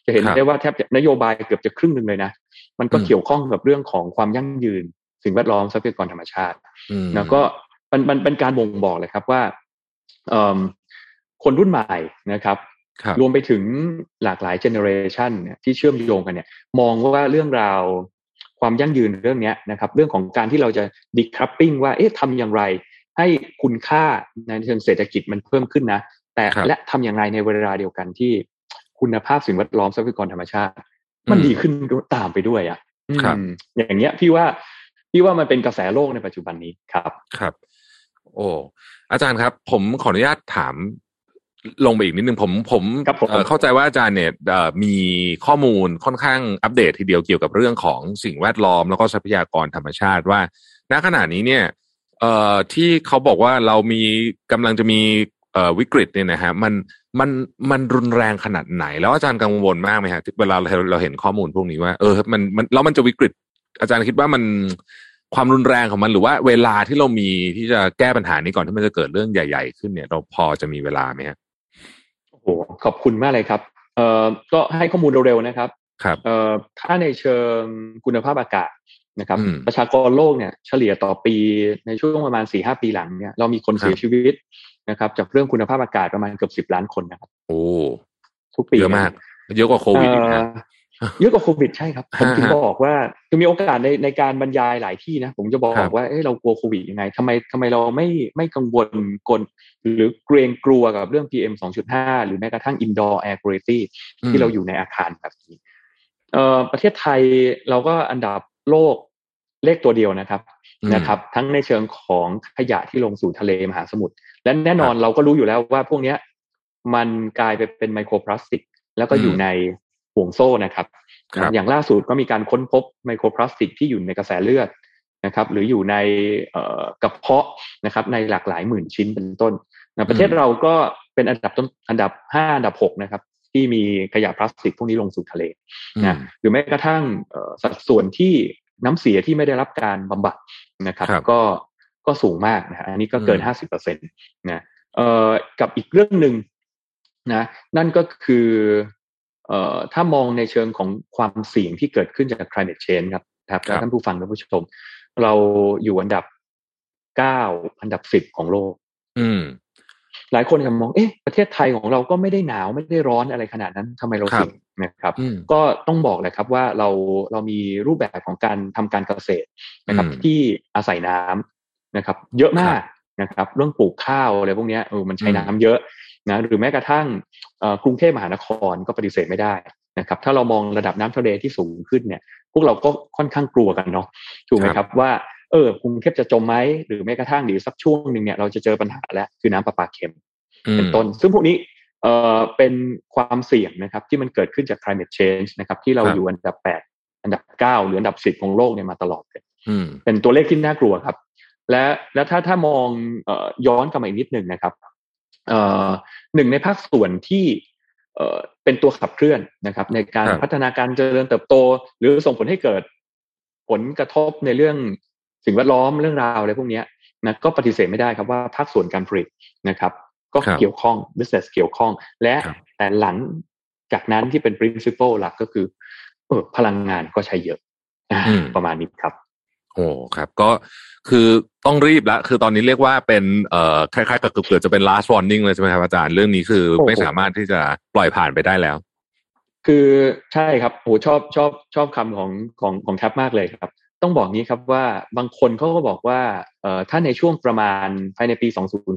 จะเห็นได้ว่าแทบนโยบายเกือบจะครึ่งนึงเลยนะมันก็เกี่ยวข้องกับเรื่องของความยั่งยืนสิ่งแวดล้อมทรัพยากรธรรมชาติแล้วก็มันเป็นการบ่งบอกเลยครับว่าคนรุ่นใหม่นะครับรวมไปถึงหลากหลายเจเนอเรชันที่เชื่อมโยงกันเนี่ยมองว่าเรื่องราวความยั่งยืนเรื่องนี้นะครับเรื่องของการที่เราจะ decoupling ว่าทำอย่างไรให้คุณค่าในเชิงเศรษฐกิจมันเพิ่มขึ้นนะแต่และทำอย่างไรในเวลาเดียวกันที่คุณภาพสิ่งแวดล้อมทรัพยากรธรรมชาติมันดีขึ้นตามไปด้วยอย่างเงี้ยพี่ว่ามันเป็นกระแสโลกในปัจจุบันนี้ครับโอ้อาจารย์ครับผมขออนุญาตถามลงไปอีกนิดนึงผมเข้าใจว่าอาจารย์เนี่ยมีข้อมูลค่อนข้างอัปเดตทีเดียวเกี่ยวกับเรื่องของสิ่งแวดล้อมแล้วก็ทรัพยากรธรรมชาติว่าณขณะนี้เนี่ยที่เขาบอกว่าเรามีกำลังจะมีวิกฤตเนี่ยนะฮะมันรุนแรงขนาดไหนแล้วอาจารย์กังวลมากไหมฮะเวลาเราเห็นข้อมูลพวกนี้ว่ามันแล้วมันจะวิกฤตอาจารย์คิดว่ามันความรุนแรงของมันหรือว่าเวลาที่เรามีที่จะแก้ปัญหานี้ก่อนที่มันจะเกิดเรื่องใหญ่ๆขึ้นเนี่ยเราพอจะมีเวลาไหมฮะโอ้โหขอบคุณมากเลยครับก็ให้ข้อมูลเร็วๆนะครับถ้าในเชิงคุณภาพอากาศนะครับประชากรโลกเนี่ยเฉลี่ยต่อปีในช่วงประมาณ 4-5 ปีหลังเนี่ยเรามีคนเสียชีวิตนะครับจากเรื่องคุณภาพอากาศประมาณเกือบ10ล้านคนนะครับโอ้ทุกปีเยอะมากเยอะกว่าโควิดนะเยอะกว่าโควิดใช่ครับผมถึงบอกว่าคือมีโอกาสในการบรรยายหลายที่นะผมจะบอกว่าเรากลัวโควิดยังไงทำไมเราไม่กังวลหรือเกรงกลัวกับเรื่อง PM 2.5 หรือแม้กระทั่ง Indoor Air Quality ที่เราอยู่ในอาคารแบบนี้ประเทศไทยเราก็อันดับโลกเลขตัวเดียวนะครับทั้งในเชิงของขยะที่ลงสู่ทะเลมหาสมุทรและแน่นอนเราก็รู้อยู่แล้วว่าพวกนี้มันกลายไปเป็นไมโครพลาสติกแล้วก็อยู่ในห่วงโซ่นะครับอย่างล่าสุดก็มีการค้นพบไมโครพลาสติกที่อยู่ในกระแสเลือดนะครับหรืออยู่ในกระเพาะนะครับในหลากหลายหมื่นชิ้นเป็นต้นประเทศเราก็เป็นอันดับต้นอันดับ5อันดับ6นะครับที่มีขยะพลาสติกพวกนี้ลงสู่ทะเลนะหรือแม้กระทั่งสัดส่วนที่น้ำเสียที่ไม่ได้รับการบำบัดนะครับก็สูงมากนะอันนี้ก็เกิน 50% นะกับอีกเรื่องนึงนะนั่นก็คือถ้ามองในเชิงของความเสี่ยงที่เกิดขึ้นจาก climate change ครับท่านผู้ฟังท่านผู้ชมเราอยู่อันดับ9อันดับ10ของโลกหลายคนจะมองประเทศไทยของเราก็ไม่ได้หนาวไม่ได้ร้อนอะไรขนาดนั้นทำไมเราถึงนะครับก็ต้องบอกเลยครับว่าเรามีรูปแบบของการทำการเกษตรนะครับที่อาศัยน้ำนะครับเยอะมากนะครับเรื่องปลูกข้าวอะไรพวกนี้มันใช้น้ำเยอะนะหรือแม้กระทั่งกรุงเทพมหานครก็ปฏิเสธไม่ได้นะครับถ้าเรามองระดับน้ำทะเลที่สูงขึ้นเนี่ยพวกเราก็ค่อนข้างกลัวกันเนาะถูกไหมครับว่ากรุงเทพจะจมไหมหรือแม้กระทั่งเดี๋ยวสักช่วงหนึ่งเนี่ยเราจะเจอปัญหาแล้วคือน้ำประปาเค็มเป็นต้นซึ่งพวกนี้เป็นความเสี่ยงนะครับที่มันเกิดขึ้นจาก climate change นะครับที่เราอยู่อันดับ8 อันดับ9หรืออันดับ10ของโลกเนี่ยมาตลอดเลยเป็นตัวเลขที่น่ากลัวครับและถ้ามองย้อนกลับมาอีกนิดนึงนะครับหนึ่งในภาคส่วนที่เป็นตัวขับเคลื่อนนะครับในการพัฒนาการเจริญเติบโตหรือส่งผลให้เกิดผลกระทบในเรื่องสิ่งแวดล้อมเรื่องราวอะไรพวกนี้นะก็ปฏิเสธไม่ได้ครับว่าภาคส่วนการผลิตนะครับก็เกี่ยวข้อง business เกี่ยวข้องและแต่หลังจากนั้นที่เป็น principle หลักก็คือพลังงานก็ใช้เยอะประมาณนี้ครับโอ้ครับก็คือต้องรีบละคือตอนนี้เรียกว่าเป็นคล้ายๆกับเกือบจะเป็น last warning เลยใช่ไหมครับอาจารย์เรื่องนี้คือไม่สามารถที่จะปล่อยผ่านไปได้แล้วคือใช่ครับโหชอบคำของแท็บมากเลยครับต้องบอกนี้ครับว่าบางคนเขาก็บอกว่าถ้าในช่วงประมาณภายในปี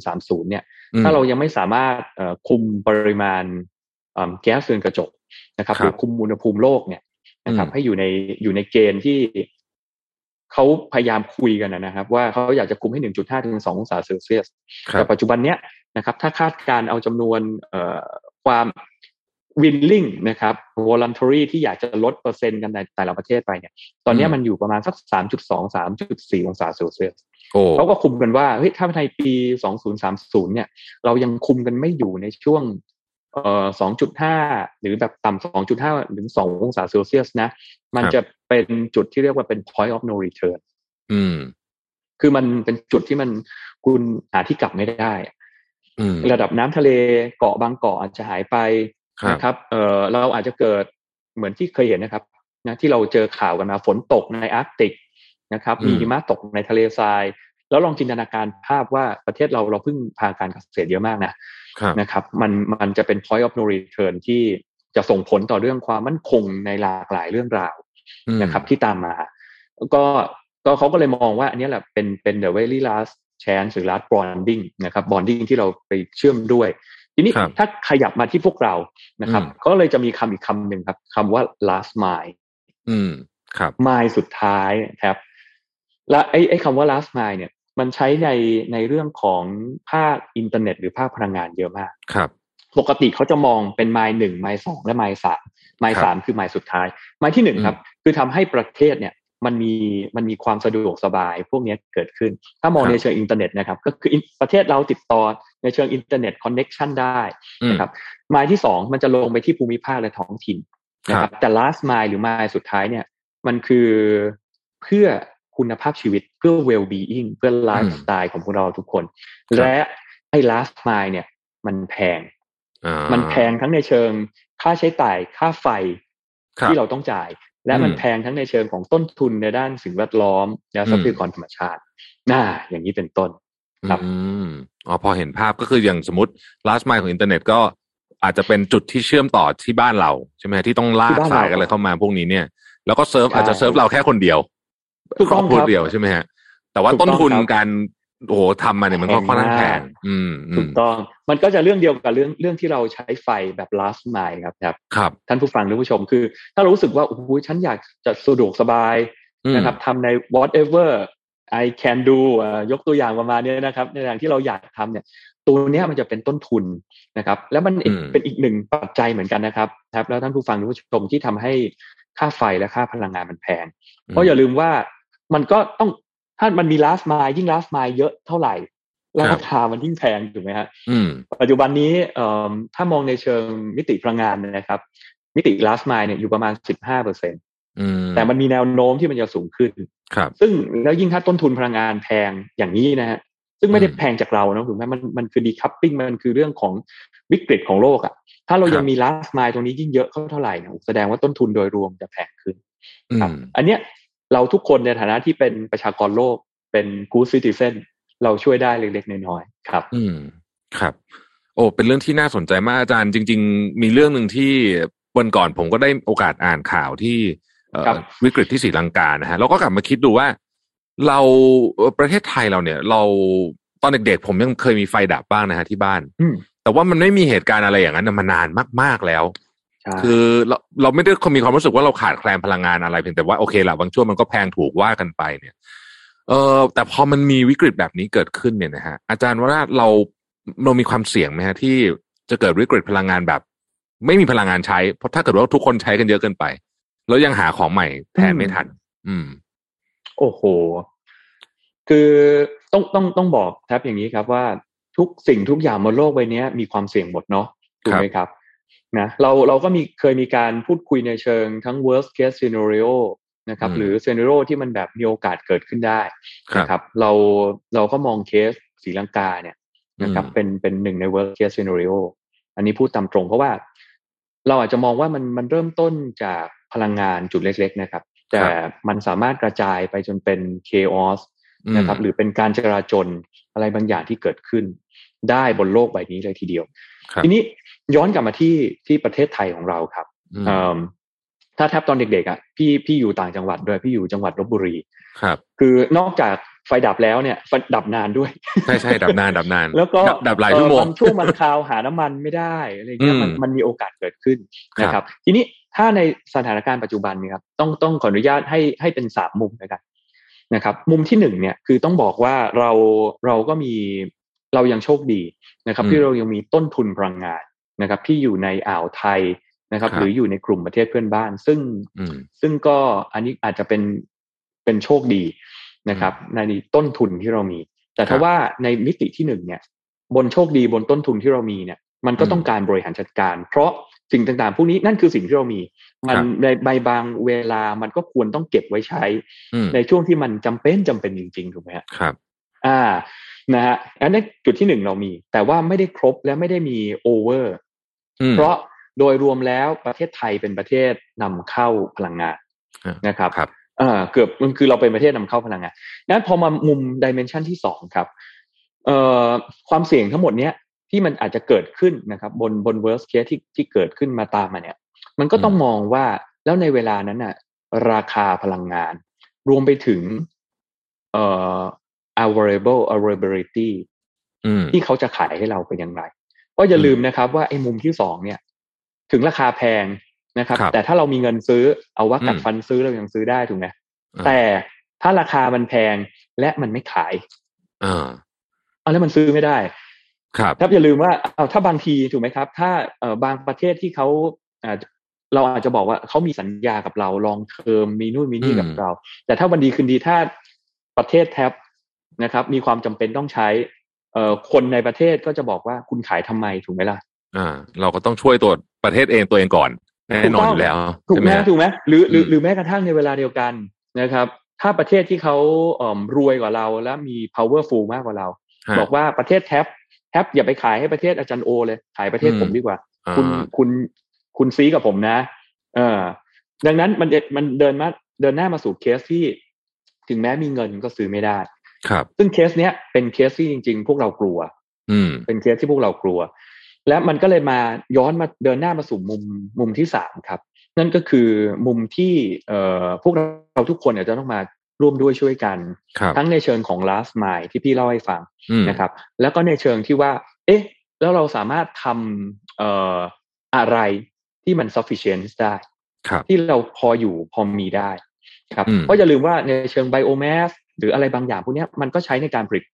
2030เนี่ยถ้าเรายังไม่สามารถคุมปริมาณแก๊สเรือนกระจกนะครับหรือคุมอุณหภูมิโลกเนี่ยนะครับให้อยู่ในเกณฑ์ที่เขาพยายามคุยกันนะครับว่าเขาอยากจะคุมให้ 1.5 ถึง 2 องศาเซลเซียสแต่ปัจจุบันเนี้ยนะครับถ้าคาดการเอาจำนวนความ willing นะครับ voluntary ที่อยากจะลดเปอร์เซ็นต์กันในแต่ละประเทศไปเนี่ยตอนนี้มันอยู่ประมาณสัก 3.2 3.4 องศาเซลเซียสเขาก็คุมกันว่าเฮ้ยถ้าในปี2030เนี่ยเรายังคุมกันไม่อยู่ในช่วง2.5 หรือแบบต่ำ 2.5 ถึง 2 องศาเซลเซียสนะมันจะเป็นจุดที่เรียกว่าเป็น point of no return คือมันเป็นจุดที่มันคุณหาที่กลับไม่ได้ระดับน้ำทะเลเกาะบางเกาะอาจจะหายไปนะครับเราอาจจะเกิดเหมือนที่เคยเห็นนะครับนะที่เราเจอข่าวกันมาฝนตกในอาร์กติกนะครับมีหิมะตกในทะเลทรายแล้วลองจินตนาการภาพว่าประเทศเราพึ่งพาการเกษตรเยอะมากนะนะครับมันจะเป็น point of no return ที่จะส่งผลต่อเรื่องความมั่นคงในหลากหลายเรื่องราวนะครับที่ตามมาก็เขาก็เลยมองว่าอันนี้แหละเป็น the very last chance หรือ last bonding นะครับ bonding ที่เราไปเชื่อมด้วยทีนี้ถ้าขยับมาที่พวกเรานะครับก็เลยจะมีคำอีกคำหนึ่งครับคำว่า last mile mile สุดท้ายครับและไอ้คำว่า last mile เนี่ยมันใช้ในเรื่องของภาคอินเทอร์เน็ตหรือภาคพลังงานเยอะมากครับปกติเขาจะมองเป็น mile 1 mile 2 และ mile 3 mile 3 คือ mile สุดท้าย mile ที่1ครับคือทำให้ประเทศเนี่ยมันมีความสะดวกสบายพวกนี้เกิดขึ้นถ้ามองในเชิงอินเทอร์เน็ตนะครับก็คือประเทศเราติดต่อในเชิงอินเทอร์เน็ตคอนเนคชั่นได้นะครับ mile ที่2มันจะลงไปที่ภูมิภาคและท้องถิ่นนะครับแต่ last mile หรือ mile สุดท้ายเนี่ยมันคือเพื่อคุณภาพชีวิตเพื่อ well being เพื่อ lifestyle ของพวกเราทุกคนและไอ้ last mile เนี่ยมันแพงทั้งในเชิงค่าใช้จ่ายค่าไฟที่เราต้องจ่ายและมันแพงทั้งในเชิงของต้นทุนในด้านสิ่งแวดล้อมและทรัพยากรธรรมชาติอย่างนี้เป็นต้นครับพอเห็นภาพก็คืออย่างสมมติ last mile ของอินเทอร์เน็ตก็อาจจะเป็นจุดที่เชื่อมต่อที่บ้านเราใช่ไหมที่ต้องลากสายกันอะไรเข้ามาพวกนี้เนี่ยแล้วก็เซิร์ฟอาจจะเซิร์ฟเราแค่คนเดียวครอบครัวเดียวใช่ไหมฮะแต่ว่าต้นทุนการทำมาเนี่ยมันก็ค่อนข้างแพงถูกต้องมันก็จะเรื่องเดียวกับเรื่องที่เราใช้ไฟแบบ last mile ครับท่านผู้ฟังหรือผู้ชมคือถ้ารู้สึกว่าโอ้โหฉันอยากจะสะดวกสบายนะครับทำใน whatever I can do ยกตัวอย่างประมาณนี้นะครับในอย่างที่เราอยากทำเนี่ยตัวเนี้ยมันจะเป็นต้นทุนนะครับแล้วมันเป็นอีกหนึ่งปัจจัยเหมือนกันนะครับแล้วท่านผู้ฟังหรือผู้ชมที่ทำให้ค่าไฟและค่าพลังงานมันแพงเพราะอย่าลืมว่ามันก็ต้องถ้ามันมี last mile ยิ่ง last mile เยอะเท่าไหร่ราคามันยิ่งแพงถูกไหมฮะปัจจุบันนี้ถ้ามองในเชิงมิติพลังงานนะครับมิติ last mile เนี่ยอยู่ประมาณ 15% แต่มันมีแนวโน้มที่มันจะสูงขึ้นซึ่งแล้วยิ่งถ้าต้นทุนพลังงานแพงอย่างนี้นะฮะซึ่งไม่ได้แพงจากเรานะถูกไหมมันคือ decoupling มันคือเรื่องของวิกฤตของโลกอ่ะถ้าเรายังมี last mile ตรงนี้ยิ่งเยอะเท่าไหร่เนี่ยแสดงว่าต้นทุนโดยรวมจะแพงขึ้นอันเนี้ยเราทุกคนในฐานะที่เป็นประชากรโลกเป็น good citizen เราช่วยได้เล็กๆน้อยๆครับครับเป็นเรื่องที่น่าสนใจมากอาจารย์จริงๆมีเรื่องนึงที่วันก่อนผมก็ได้โอกาสอ่านข่าวที่วิกฤตที่ศรีลังกานะฮะเราก็กลับมาคิดดูว่าเราประเทศไทยเราเนี่ยเราตอนเด็กๆผมยังเคยมีไฟดับบ้างนะฮะที่บ้านแต่ว่ามันไม่มีเหตุการณ์อะไรอย่างนั้นมานานมากๆแล้วคือเราไม่ได้มีความรู้สึกว่าเราขาดแคลนพลังงานอะไรเพียงแต่ว่าโอเคละบางช่วงมันก็แพงถูกว่ากันไปเนี่ยแต่พอมันมีวิกฤตแบบนี้เกิดขึ้นเนี่ยนะฮะอาจารย์ว่าเรามีความเสี่ยงไหมฮะที่จะเกิดวิกฤตพลังงานแบบไม่มีพลังงานใช้เพราะถ้าเกิดว่าทุกคนใช้กันเยอะเกินไป แล้วยังหาของใหม่แทนไม่ทันโอ้โหคือต้องบอกครับอย่างนี้ครับว่าทุกสิ่งทุกอย่างบนโลกใบนี้มีความเสี่ยงหมดเนาะถูกไหมครับนะเราก็เคยมีการพูดคุยในเชิงทั้ง worst case scenario นะครับหรือ scenario ที่มันแบบมีโอกาสเกิดขึ้นได้นะครับเราก็มองเคสศรีลังกาเนี่ยนะครับเป็นหนึ่งใน worst case scenario อันนี้พูดตามตรงเพราะว่าเราอาจจะมองว่ามันเริ่มต้นจากพลังงานจุดเล็กๆนะครับแต่มันสามารถกระจายไปจนเป็น chaos นะครับหรือเป็นการจราจรอะไรบางอย่างที่เกิดขึ้นได้บนโลกใบนี้เลยทีเดียวทีนี้ย้อนกลับมาที่ประเทศไทยของเราครับถ้าแทบตอนเด็กๆอ่ะพี่อยู่ต่างจังหวัดด้วยพี่อยู่จังหวัดลพบุรีครับคือนอกจากไฟดับแล้วเนี่ยไฟดับนานด้วยใช่ๆดับนานแล้วก็ดับหลายชั่วโมงบางช่วงบางคราวหาน้ำมันไม่ได้อะไรเงี้ยมันมีโอกาสเกิดขึ้นนะครับทีนี้ถ้าในสถานการณ์ปัจจุบันนี้ครับต้องขออนุญาตให้เป็น3มุมนะครับมุมที่1เนี่ยคือต้องบอกว่าเราก็มีเรายังโชคดีนะครับที่เรายังมีต้นทุนพลังงานนะครับที่อยู่ในอ่าวไทยนะครับหรืออยู่ในกลุ่มประเทศเพื่อนบ้านซึ่งก็อันนี้อาจจะเป็นโชคดีนะครับในต้นทุนที่เรามีแต่ถ้าว่าในมิติที่1เนี่ยบนโชคดีบนต้นทุนที่เรามีเนี่ยมันก็ต้องการบริหารจัดการเพราะสิ่งต่างๆพวกนี้นั่นคือสิ่งที่เรามีมันในบางเวลามันก็ควรต้องเก็บไว้ใช้ในช่วงที่มันจำเป็นจริงๆถูกไหมครับนะฮะอันนั้นจุดที่1เรามีแต่ว่าไม่ได้ครบและไม่ได้มีโอเวอร์เพราะโดยรวมแล้วประเทศไทยเป็นประเทศนำเข้าพลังงานนะครับเกือบคือเราเป็นประเทศนำเข้าพลังงานนั้นพอมามุมดิเมนชันที่2ครับความเสี่ยงทั้งหมดเนี้ยที่มันอาจจะเกิดขึ้นนะครับบน worst case ที่เกิดขึ้นมาตามมาเนี่ยมันก็ต้องมองว่าแล้วในเวลานั้นน่ะราคาพลังงานรวมไปถึงavailability ที่เขาจะขายให้เราเป็นอย่างไรก็อย่าลืมนะครับว่าไอ้มุมที่2เนี่ยถึงราคาแพงนะครับแต่ถ้าเรามีเงินซื้อเอาว่ากัดฟันซื้อเรายังซื้อได้ถูกไหมแต่ถ้าราคามันแพงและมันไม่ขายแล้วมันซื้อไม่ได้ครับอย่าลืมว่าถ้าบางทีถูกไหมครับถ้าบางประเทศที่เขาเราอาจจะบอกว่าเขามีสัญญากับเราลองเทอมมีนู่นมีนี่กับเราแต่ถ้าวันดีคืนดีถ้าประเทศแทบนะครับมีความจำเป็นต้องใช้คนในประเทศก็จะบอกว่าคุณขายทำไมถูกไหมล่ะเราก็ต้องช่วยตัวประเทศเองตัวเองก่อนแน่นอนอยู่แล้วถูกไหมหรือแม้กระทั่งในเวลาเดียวกันนะครับถ้าประเทศที่เขารวยกว่าเราและมี powerful มากกว่าเราบอกว่าประเทศแทบอย่าไปขายให้ประเทศอาจารย์โอเลยขายประเทศผมดีกว่าคุณซีกับผมนะดังนั้นมันเดินหน้ามาสู่เคสที่ถึงแม้มีเงินก็ซื้อไม่ได้ครับซึ่งเคสเนี้ยเป็นเคสที่จริงๆพวกเรากลัวเป็นเคสที่พวกเรากลัวและมันก็เลยมาย้อนมาเดินหน้ามาสู่มุมที่3ครับนั่นก็คือมุมที่พวกเราทุกคนเนี่ยจะต้องมาร่วมด้วยช่วยกันทั้งในเชิงของ last mile ที่พี่เล่าให้ฟังนะครับแล้วก็ในเชิงที่ว่าเอ๊ะแล้วเราสามารถทำอะไรที่มัน sufficient ได้ที่เราพออยู่พอมีได้ครับเพราะอย่าลืมว่าในเชิง biomass หรืออะไรบางอย่างพวกนี้มันก็ใช้ในการผลิต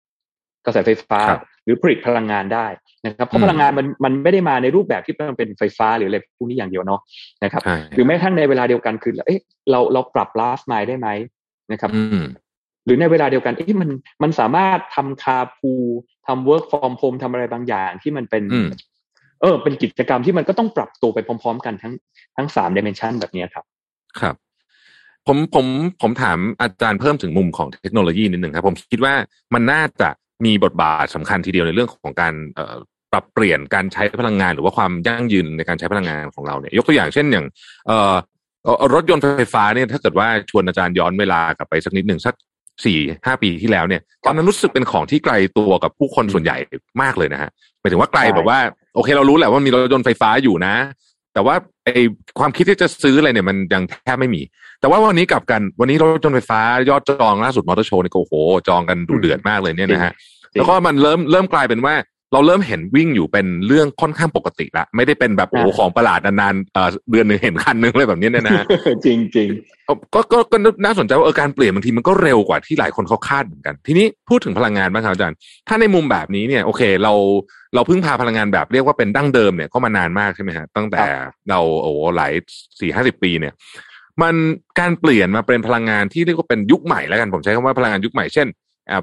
กระแสไฟฟ้าหรือผลิตพลังงานได้นะครับเพราะพลังงานมันไม่ได้มาในรูปแบบที่มันเป็นไฟฟ้าหรืออะไรพวกนี้อย่างเดียวเนาะนะครับหรือแม้กระทั่งในเวลาเดียวกันคือเอ๊ะเราปรับ last mile ได้ไหมนะครับหรือในเวลาเดียวกันมันสามารถทำคาพูทำ work from home ทำอะไรบางอย่างที่มันเป็นเป็นกิจกรรมที่มันก็ต้องปรับตัวไปพร้อมๆกันทั้ง3 dimension แบบนี้ครับครับผมถามอาจารย์เพิ่มถึงมุมของเทคโนโลยีนิดหนึ่งครับผมคิดว่ามันน่าจะมีบทบาทสำคัญทีเดียวในเรื่องของการปรับเปลี่ยนการใช้พลังงานหรือว่าความยั่งยืนในการใช้พลังงานของเราเนี่ยยกตัวอย่างเช่นอย่างรถยนต์ไฟฟ้าเนี่ยถ้าเกิดว่าชวนอาจารย์ย้อนเวลากลับไปสักนิดหนึ่งสัก 4-5 ปีที่แล้วเนี่ยตอนนั้นรู้สึกเป็นของที่ไกลตัวกับผู้คนส่วนใหญ่มากเลยนะฮะหมายถึงว่าไกลแบบว่าโอเคเรารู้แหละว่ามีรถยนต์ไฟฟ้าอยู่นะแต่ว่าไอความคิดที่จะซื้ออะไรเนี่ยมันยังแทบไม่มีแต่ว่าวันนี้กลับกันวันนี้รถยนต์ไฟฟ้ายอดจองล่าสุดมอเตอร์โชว์นี่โอ้โหจองกันดุเดือดมากเลยเนี่ยนะฮะแล้วก็มันเริ่มกลายเป็นว่าเราเริ่มเห็นวิ่งอยู่เป็นเรื่องค่อนข้างปกติละไม่ได้เป็นแบบโอ้ของประหลาดนานๆเดือนนึงเห็นคันนึงอะไรแบบนี้เนี่ยนะจริงๆก็น่าสนใจว่าการเปลี่ยนบางทีมันก็เร็วกว่าที่หลายคนเขาคาดเหมือนกันทีนี้พูดถึงพลังงานบ้างครับอาจารย์ถ้าในมุมแบบนี้เนี่ยโอเคเราพึ่งพาพลังงานแบบเรียกว่าเป็นดั้งเดิมเนี่ยก็มานานมากใช่ไหมฮะตั้งแต่เราหลาย 4-50 ปีเนี่ย มันการเปลี่ยนมาเป็นพลังงานที่เรียกว่าเป็นยุคใหม่แล้วกันผมใช้คำว่าพลังงานยุคใหม่เช่น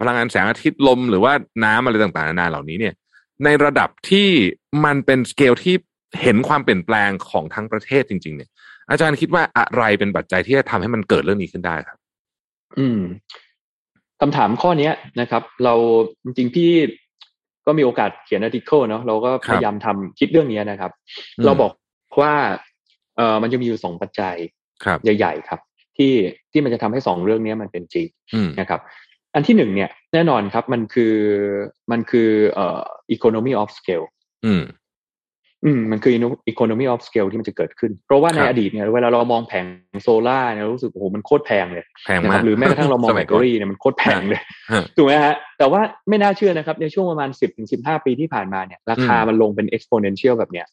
พลังงานแสงอาทิตย์ลมหรือว่าน้ำอะไรต่างๆนานาเหล่านี้เนี่ยในระดับที่มันเป็นสเกลที่เห็นความเปลี่ยนแปลงของทั้งประเทศจริงๆเนี่ยอาจารย์คิดว่าอะไรเป็นปัจจัยที่จะทำให้มันเกิดเรื่องนี้ขึ้นได้ครับคำถามข้อนี้นะครับเราจริงๆพี่ก็มีโอกาสเขียนอาร์ติเคิลเนาะเราก็พยายามทำคิดเรื่องนี้นะครับเราบอกว่ามันจะมีอยู่2ปัจจัยใหญ่ๆครับที่มันจะทำให้2เรื่องนี้มันเป็นจริงนะครับอันที่1เนี่ยแน่นอนครับมันคือeconomy of scale มันคือ economy of scale ที่มันจะเกิดขึ้นเพราะว่าในอดีตเนี่ยเวลาเรามองแผงโซล่าเนี่ยรู้สึกโอ้โหมันโคตรแพงเลยนะครับหรือแม้กระทั่งเรามองแบตเตอรี่เนี่ยมันโคตรแพงเลยถูกไหมฮะแต่ว่าไม่น่าเชื่อนะครับในช่วงประมาณ 10-15 ปีที่ผ่านมาเนี่ยราคามันลงเป็น exponential แบบเนี้ย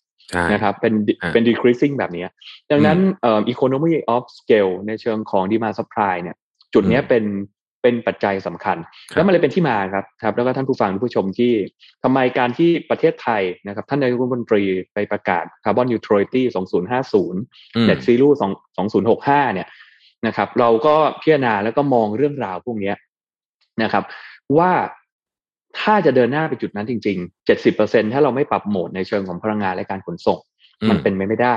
นะครับเป็น decreasing แบบนี้ดังนั้นeconomy of scale ในเชิงของ demand supply เนี่ยจุดนี้เป็นปัจจัยสำคัญแล้วมันเลยเป็นที่มาครับแล้วก็ท่านผู้ฟังผู้ชมที่ทำไมการที่ประเทศไทยนะครับท่านนายกรัฐมนตรีไปประกาศ Carbon Neutrality 2050 Net Zero 2065เนี่ยนะครับเราก็พิจารณาแล้วก็มองเรื่องราวพวกนี้นะครับว่าถ้าจะเดินหน้าไปจุดนั้นจริงๆ 70% ถ้าเราไม่ปรับโหมดในเชิงของพลังงานและการขนส่งมันเป็นไปไม่ได้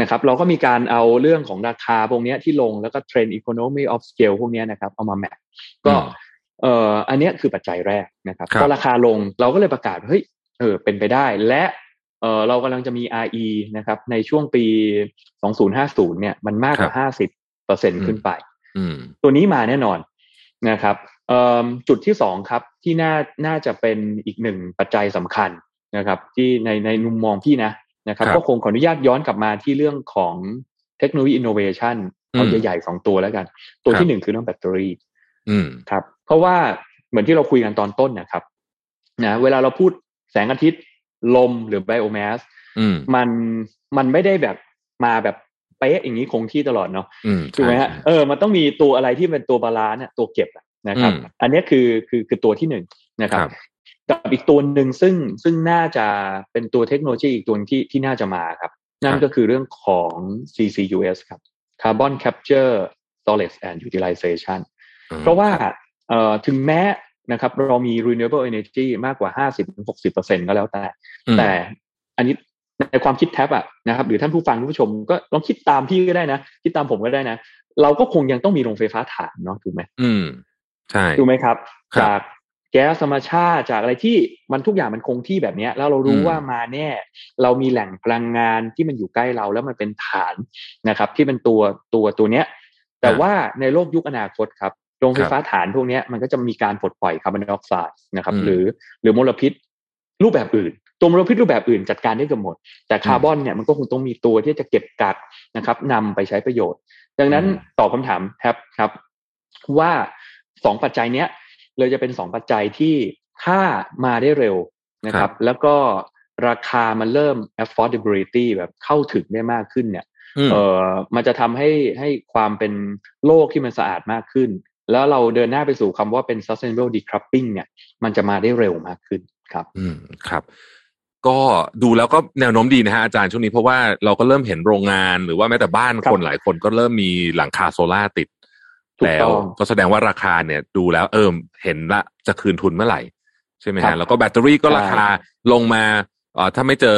นะครับเราก็มีการเอาเรื่องของราคาพวกนี้ที่ลงแล้วก็เทรนด์ economy of scale พวกนี้นะครับเอามาแมทก็อันนี้คือปัจจัยแรกนะครับพอราคาลงเราก็เลยประกาศเฮ้ยเป็นไปได้และเรากำลังจะมี RE นะครับในช่วงปี 2050 เนี่ยมันมากกว่า 50% ขึ้นไปตัวนี้มาแน่นอนนะครับจุดที่2ครับที่น่าจะเป็นอีกหนึ่งปัจจัยสำคัญนะครับที่ในมุมมองพี่นะครับก็คงขออนุญาตย้อนกลับมาที่เรื่องของเทคโนโลยีอินโนเวชันเอาใหญ่ๆ2ตัวแล้วกันตัวที่1คือเรื่องแบตเตอรี่ครับเพราะว่าเหมือนที่เราคุยกันตอนต้นนะครับนะเวลาเราพูดแสงอาทิตย์ลมหรือไบโอแมสมันไม่ได้แบบมาแบบเป๊ะอย่างนี้คงที่ตลอดเนาะถูกไหมฮะมันต้องมีตัวอะไรที่เป็นตัวบาลานซ์ตัวเก็บนะครับอันนี้คือตัวที่1นะครับกับอีกตัวหนึ่งซึ่งน่าจะเป็นตัวเทคโนโลยีอีกตัวที่น่าจะมาครับนั่นก็คือเรื่องของ CCUS ครับ Carbon Capture Storage and Utilization เพราะว่าถึงแม้นะครับเรามี renewable energy มากกว่า 50-60% ก็แล้วแต่อันนี้ในความคิดแท็บอะนะครับหรือท่านผู้ฟังผู้ชมก็ลองคิดตามพี่ก็ได้นะคิดตามผมก็ได้นะเราก็คงยังต้องมีโรงไฟฟ้าถ่านเนาะถูกไหมใช่ถูกไหมครับจากแก๊สธรรมชาติจากอะไรที่มันทุกอย่างมันคงที่แบบนี้แล้วเรารู้ว่ามาแน่เรามีแหล่งพลังงานที่มันอยู่ใกล้เราแล้วมันเป็นฐานนะครับที่เป็นตัวเนี้ยแต่ว่าในโลกยุคอนาคตครับโรงไฟฟ้าฐานพวกนี้มันก็จะมีการปลดปล่อยคาร์บอนไดออกไซด์นะครับหรือมลพิษรูปแบบอื่นตัวมลพิษรูปแบบอื่นจัดการได้เกือบหมดแต่คาร์บอนเนี่ยมันก็คงต้องมีตัวที่จะเก็บกักนะครับนำไปใช้ประโยชน์ดังนั้นตอบคำถามครับว่า2ปัจจัยเนี้ยเลยจะเป็น2ปัจจัยที่ถ้ามาได้เร็วนะครับแล้วก็ราคามันเริ่ม affordability แบบเข้าถึงได้มากขึ้นเนี่ยมันจะทำให้ความเป็นโลกที่มันสะอาดมากขึ้นแล้วเราเดินหน้าไปสู่คำว่าเป็น sustainable decoupling เนี่ยมันจะมาได้เร็วมากขึ้นครับครับก็ดูแล้วก็แนวโน้มดีนะฮะอาจารย์ช่วงนี้เพราะว่าเราก็เริ่มเห็นโรงงานหรือว่าแม้แต่บ้านคนหลายคนก็เริ่มมีหลังคาโซล่าติดแล้วก็แสดงว่าราคาเนี่ยดูแล้วเห็นละจะคืนทุนเมื่อไหร่ใช่ไหมฮะแล้วก็แบตเตอรี่ก็ราคาลงมาถ้าไม่เจอ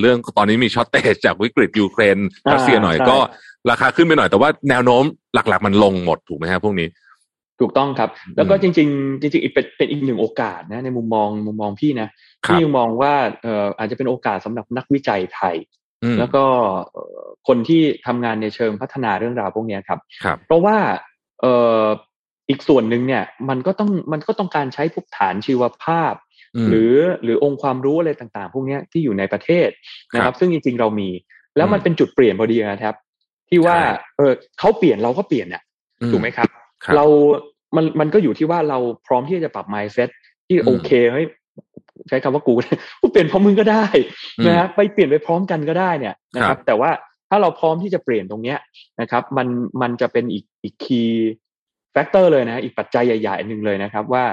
เรื่องตอนนี้มีช็อตเตจจากวิกฤตยูเครนรัสเซียหน่อยก็ราคาขึ้นไปหน่อยแต่ว่าแนวโน้มหลักๆมันลงหมดถูกไหมฮะพวกนี้ถูกต้องครับแล้วก็จริงๆเป็นอีกหนึ่งโอกาสนะในมุมมองพี่นะพี่มองว่าอาจจะเป็นโอกาสสำหรับนักวิจัยไทยแล้วก็คนที่ทำงานในเชิงพัฒนาเรื่องราวพวกนี้ครับเพราะว่าอีกส่วนหนึ่งเนี่ยมันก็ต้องการใช้พวกฐานชีวภาพหรือองค์ความรู้อะไรต่างๆพวกนี้ที่อยู่ในประเทศนะครับซึ่งจริงๆเรามีแล้วมันเป็นจุดเปลี่ยนพอดีนะครับที่ว่าเขาเปลี่ยนเราก็เปลี่ยนเนี่ยถูกไหมครับเรามันก็อยู่ที่ว่าเราพร้อมที่จะปรับ mindset ที่โอเคเฮ้ยใช้คำว่ากูเปลี่ยนพร้อมมึงก็ได้นะครับไปเปลี่ยนไปพร้อมกันก็ได้เนี่ยนะครับแต่ว่าถ้าเราพร้อมที่จะเปลี่ยนตรงนี้นะครับมันจะเป็นอีก key factor เลยนะอีกปัจจัยใหญ่ๆหนึ่งเลยนะครับว่า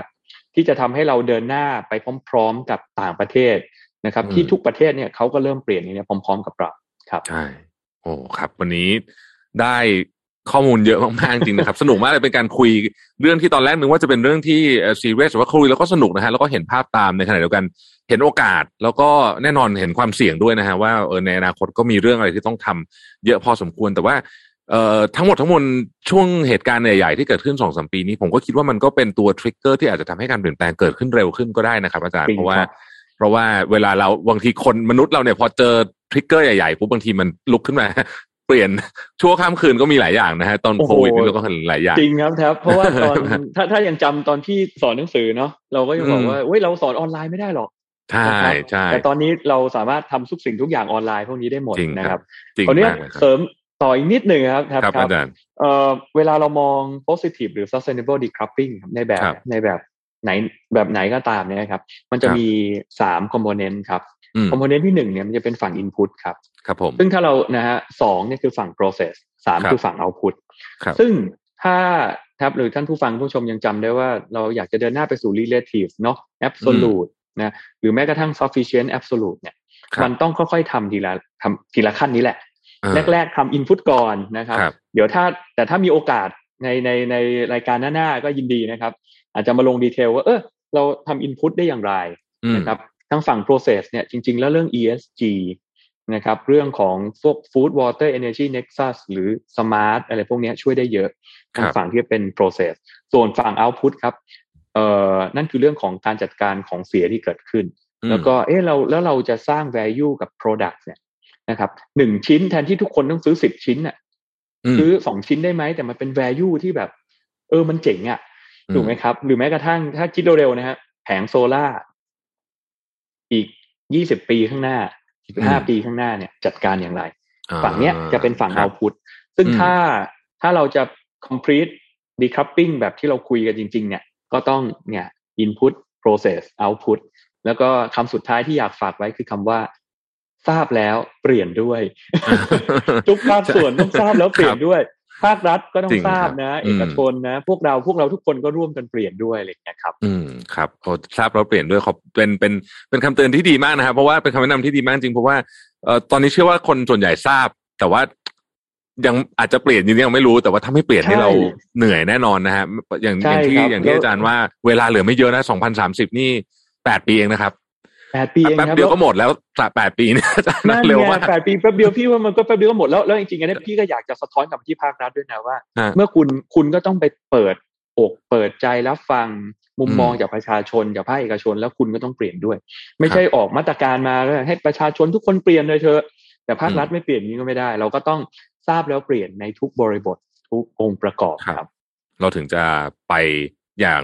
ที่จะทำให้เราเดินหน้าไปพร้อมๆกับต่างประเทศนะครับที่ทุกประเทศเนี่ยเขาก็เริ่มเปลี่ยนอย่างนี้พร้อมๆกับเราครับใช่โอ้ครับวันนี้ได้ ข้อมูลเยอะมากๆจริงนะครับ สนุกมากเลยเป็นการคุยเรื่องที่ตอนแรกนึกว่าจะเป็นเรื่องที่ซีเรียสแต่ว่าคุยแล้วก็สนุกนะฮะแล้วก็เห็นภาพตามในขณะเดียวกันเห็นโอกาสแล้วก็แน่นอนเห็นความเสี่ยงด้วยนะฮะว่าในอนาคตก็มีเรื่องอะไรที่ต้องทำเยอะพอสมควรแต่ว่าทั้งหมดทั้งมวลช่วงเหตุการณ์ใหญ่ๆที่เกิดขึ้น 2-3 ปีนี้ผมก็คิดว่ามันก็เป็นตัวทริกเกอร์ที่อาจจะทำให้การเปลี่ยนแปลงเกิดขึ้นเร็วขึ้นก็ได้นะครับอาจารย์เพราะว่าเวลาเราบางทีคนมนุษย์เราเนี่ยพอเจอทริกเกอร์ใหญ่ๆปุ๊บบางทีมันลุกขึ้นมาเปลี่ยนชั่วข้ามคืนก็มีหลายอย่างนะฮะตอนโควิดนี่เราก็เห็นหลายอย่างจริงครับแทบเพราะว่าตอนถ้ายังจำตอนที่สอนหนังสือเนาะเราก็ยังบอกว่าเฮ้ยเราสอนออนไลน์ไม่ได้หรอกใช่ใช่แต่ตอนนี้เราสามารถทำทุกสิ่งทุกอย่างออนไลน์พวกนี้ได้หมดนะครับตอนนี้เสริมต่ออีกนิดหนึ่งครับอาจารย์เวลาเรามอง positive หรือ sustainable decoupling ในแบบไหนก็ตามเนี่ยนะครับมันจะมี3 component ครับ component ที่1เนี่ยมันจะเป็นฝั่ง input ครับครับผมซึ่งถ้าเรานะฮะ2เนี่ยคือฝั่ง process 3คือฝั่ง output ซึ่งถ้าครับหรือท่านผู้ฟังผู้ชมยังจำได้ว่าเราอยากจะเดินหน้าไปสู่ relative เนาะ absolute นะหรือแม้กระทั่ง sufficient absolute เนี่ยมันต้องค่อยๆทำทีละขั้นนี้แหละแรกๆทำ input ก่อนนะครับเดี๋ยวแต่ถ้ามีโอกาสในรายการหน้าๆก็ยินดีนะครับอาจจะมาลงดีเทลว่าเราทำ input ได้อย่างไรนะครับทั้งฝั่ง process เนี่ยจริงๆแล้วเรื่อง ESG นะครับเรื่องของพวก food water energy nexus หรือ smart อะไรพวกนี้ช่วยได้เยอะทั้งฝั่งที่เป็น process ส่วนฝั่ง output ครับนั่นคือเรื่องของการจัดการของเสียที่เกิดขึ้นแล้วก็เราจะสร้าง value กับ product เนี่ยนะครับ1ชิ้นแทนที่ทุกคนต้องซื้อ10ชิ้นน่ะซื้อ2ชิ้นได้ไหมแต่มันเป็น value ที่แบบมันเจ๋งอ่ะถูกไหมครับหรือแม้กระทั่งถ้าคิดเร็วๆนะฮะแผงโซล่าอีก20ปีข้างหน้า15ปีข้างหน้าเนี่ยจัดการอย่างไรฝั่งเนี้ยจะเป็นฝั่ง output ซึ่งถ้าเราจะ complete decoupling แบบที่เราคุยกันจริงๆเนี่ยก็ต้องเนี่ย input process output แล้วก็คำสุดท้ายที่อยากฝากไว้คือคำว่าทราบแล้วเปลี่ยนด้วย ทุกภาคส่วนต้องทราบแล้วเปลี่ยนด้วยภาครัฐก็ต้องทราบนะเอกชนนะพวกเราทุกคนก็ร่วมกันเปลี่ยนด้วยอะไรอย่างเงี้ยครับครับขอทราบแล้วเปลี่ยนด้วยขอเป็นคำเตือนที่ดีมากนะครับเพราะว่าเป็นคำแนะนำที่ดีมากจริงเพราะว่าตอนนี้เชื่อว่าคนส่วนใหญ่ทราบแต่ว่ายังอาจจะเปลี่ยนยังไม่รู้แต่ว่าถ้าไม่เปลี่ยนให้เราเหนื่อยแน่นอนนะฮะอย่างที่อาจารย์ว่าเวลาเหลือไม่เยอะนะ2030นี่8ปีเองนะครับ8ปีแป๊บเดียวก็หมดแล้ว8ปีเนี่ยนั่นเร็วมาก8ปีแป๊บเดียวพี่ว่ามันก็แป๊บเดียวก็หมดแล้วจริงๆอันนี้พี่ก็อยากจะสะท้อนกับที่ภาครัฐด้วยนะว่าเมื่อคุณก็ต้องไปเปิดใจรับฟังมุมมองจากประชาชนจากภาคเอกชนแล้วคุณก็ต้องเปลี่ยนด้วยไม่ใช่ออกมาตรการมาให้ประชาชนทุกคนเปลี่ยนเลยเถอะแต่ภาครัฐไม่เปลี่ยนนี้ก็ไม่ได้เราก็ต้องทราบแล้วเปลี่ยนในทุกบริบททุกองค์ประกอบครับเราถึงจะไปอย่าง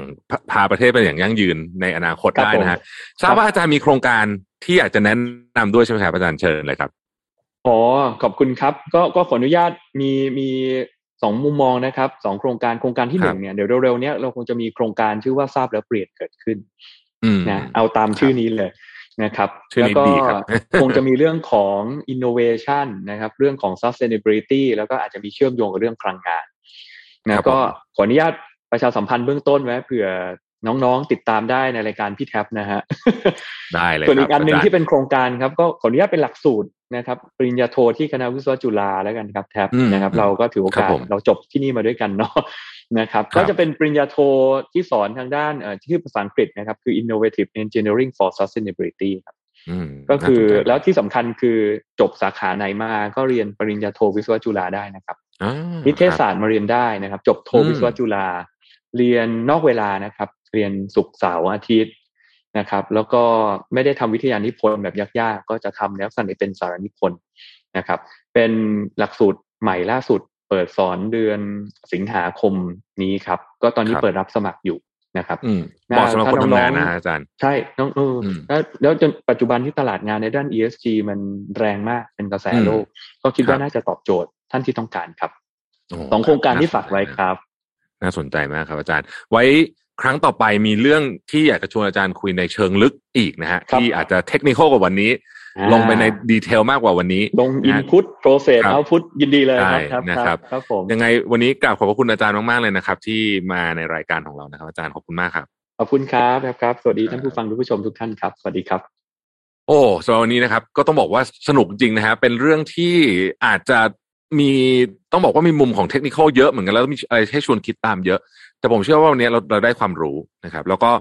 พาประเทศไปอย่างยั่งยืนในอนาคตได้นะฮะทราบว่าอาจารย์มีโครงการที่อยากจะแนะนำด้วยใช่ไหมครับอาจารย์เชิญเลยครับอ๋อขอบคุณครับก็ขออนุญาตมี2มุมมองนะครับ2โครงการที่1เนี่ยเดี๋ยวเร็วๆเนี้ยเราคงจะมีโครงการชื่อว่าทราบแล้วเปลี่ยนเกิดขึ้นนะเอาตามชื่อนี้เลยนะครับแล้วก็คงจะมีเรื่องของ innovation นะครับเรื่องของ sustainability แล้วก็อาจจะมีเชื่อมโยงกับเรื่องพลังงานนะก็ขออนุญาตประชาสัมพันธ์เบื้องต้นไว้เผื่อน้องๆติดตามได้ในรายการพี่แท็บนะฮะได้เลยส่วนอีกอันหนึ่งที่เป็นโครงการครับก็ขออนุญาตเป็นหลักสูตรนะครับปริญญาโทที่คณะวิศวะจุฬาแล้วกันครับแท็บนะครับเราก็ถือโอกาสเราจบที่นี่มาด้วยกันเนาะนะครับก็จะเป็นปริญญาโทที่สอนทางด้านชื่อภาษาอังกฤษนะครับคือ innovative engineering for sustainability ครับก็คือแล้วที่สำคัญคือจบสาขาไหนมาก็เรียนปริญญาโทวิศวะจุฬาได้นะครับนิเทศศาสตร์มาเรียนได้นะครับจบโทวิศวะจุฬาเรียนนอกเวลานะครับเรียนศุกร์เสาร์อาทิตย์นะครับแล้วก็ไม่ได้ทำวิทยานิพนธ์แบบยากๆก็จะทำในลักษณะเป็นสารนิพนธ์นะครับเป็นหลักสูตรใหม่ล่าสุดเปิดสอนเดือนสิงหาคมนี้ครับก็ตอนนี้เปิดรับสมัครอยู่นะครับเหมาะสำหรับคนทำงานนะอาจารย์ใช่น้องแล้วจนปัจจุบันที่ตลาดงานในด้าน ESG มันแรงมากเป็นกระแสโลกก็คิดว่าน่าจะตอบโจทย์ท่านที่ต้องการครับ2โครงการที่ฝากไว้ครับน่าสนใจมากครับอาจารย์ไว้ครั้งต่อไปมีเรื่องที่อยากจะชวนอาจารย์คุยในเชิงลึกอีกนะฮะที่อาจจะเทคนิคกว่าวันนี้ลงไปในดีเทลมากกว่าวันนี้ลง input process output ยินดีเลยครับครับผมยังไงวันนี้กราบขอบพระคุณอาจารย์มากๆเลยนะครับที่มาในรายการของเรานะครับอาจารย์ขอบคุณมากครับขอบคุณครับครับสวัสดีท่านผู้ฟังผู้ชมทุกท่านครับสวัสดีครับโอ้สำหรับวันนี้นะครับก็ต้องบอกว่าสนุกจริงนะฮะเป็นเรื่องที่อาจจะ มีต้องบอกว่ามีมุมของเทคนิคอลเยอะเหมือนกันแล้วมีอะไรให้ชวนคิดตามเยอะแต่ผมเชื่อว่าวันนี้เราได้ความรู้นะครับแล้วก็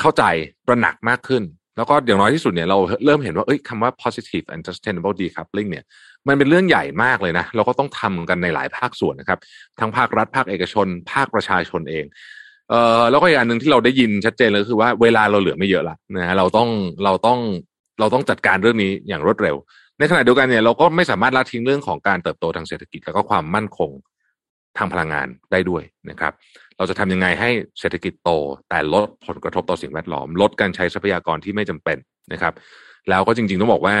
เข้าใจประหนักมากขึ้นแล้วก็อย่างน้อยที่สุดเนี่ยเราเริ่มเห็นว่าคำว่า positive and sustainable decoupling เนี่ยมันเป็นเรื่องใหญ่มากเลยนะเราก็ต้องทำกันในหลายภาคส่วนนะครับทั้งภาครัฐภาคเอกชนภาคประชาชนเองแล้วก็อีกอันนึงที่เราได้ยินชัดเจนเลยคือว่าเวลาเราเหลือไม่เยอะละนะฮะเราต้องจัดการเรื่องนี้อย่างรวดเร็วในขณะเดียวกันเนี่ยเราก็ไม่สามารถละทิ้งเรื่องของการเติบโตทางเศรษฐกิจแล้วก็ความมั่นคงทางพลังงานได้ด้วยนะครับเราจะทำยังไงให้เศรษฐกิจโตแต่ลดผลกระทบต่อสิ่งแวดล้อมลดการใช้ทรัพยากรที่ไม่จำเป็นนะครับแล้วก็จริงๆต้องบอกว่า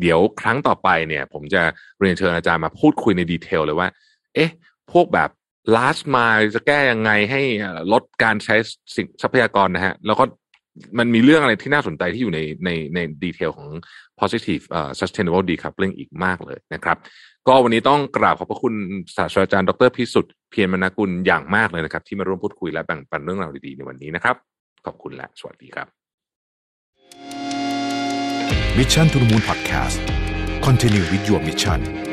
เดี๋ยวครั้งต่อไปเนี่ยผมจะเรียนเชิญอาจารย์มาพูดคุยในดีเทลเลยว่าพวกแบบ last mile จะแก้ยังไงให้ลดการใช้ทรัพยากรนะฮะแล้วก็มันมีเรื่องอะไรที่น่าสนใจที่อยู่ในดีเทลของ positive sustainable decoupling อีกมากเลยนะครับก็วันนี้ต้องกราบขอบพระคุณศาสตราจารย์ดร.พิสุทธิ์เพียรมนกุลอย่างมากเลยนะครับที่มาร่วมพูดคุยและแบ่งปันเรื่องราวดีๆในวันนี้นะครับขอบคุณและสวัสดีครับ Mission to the Moon Podcast Continue with your mission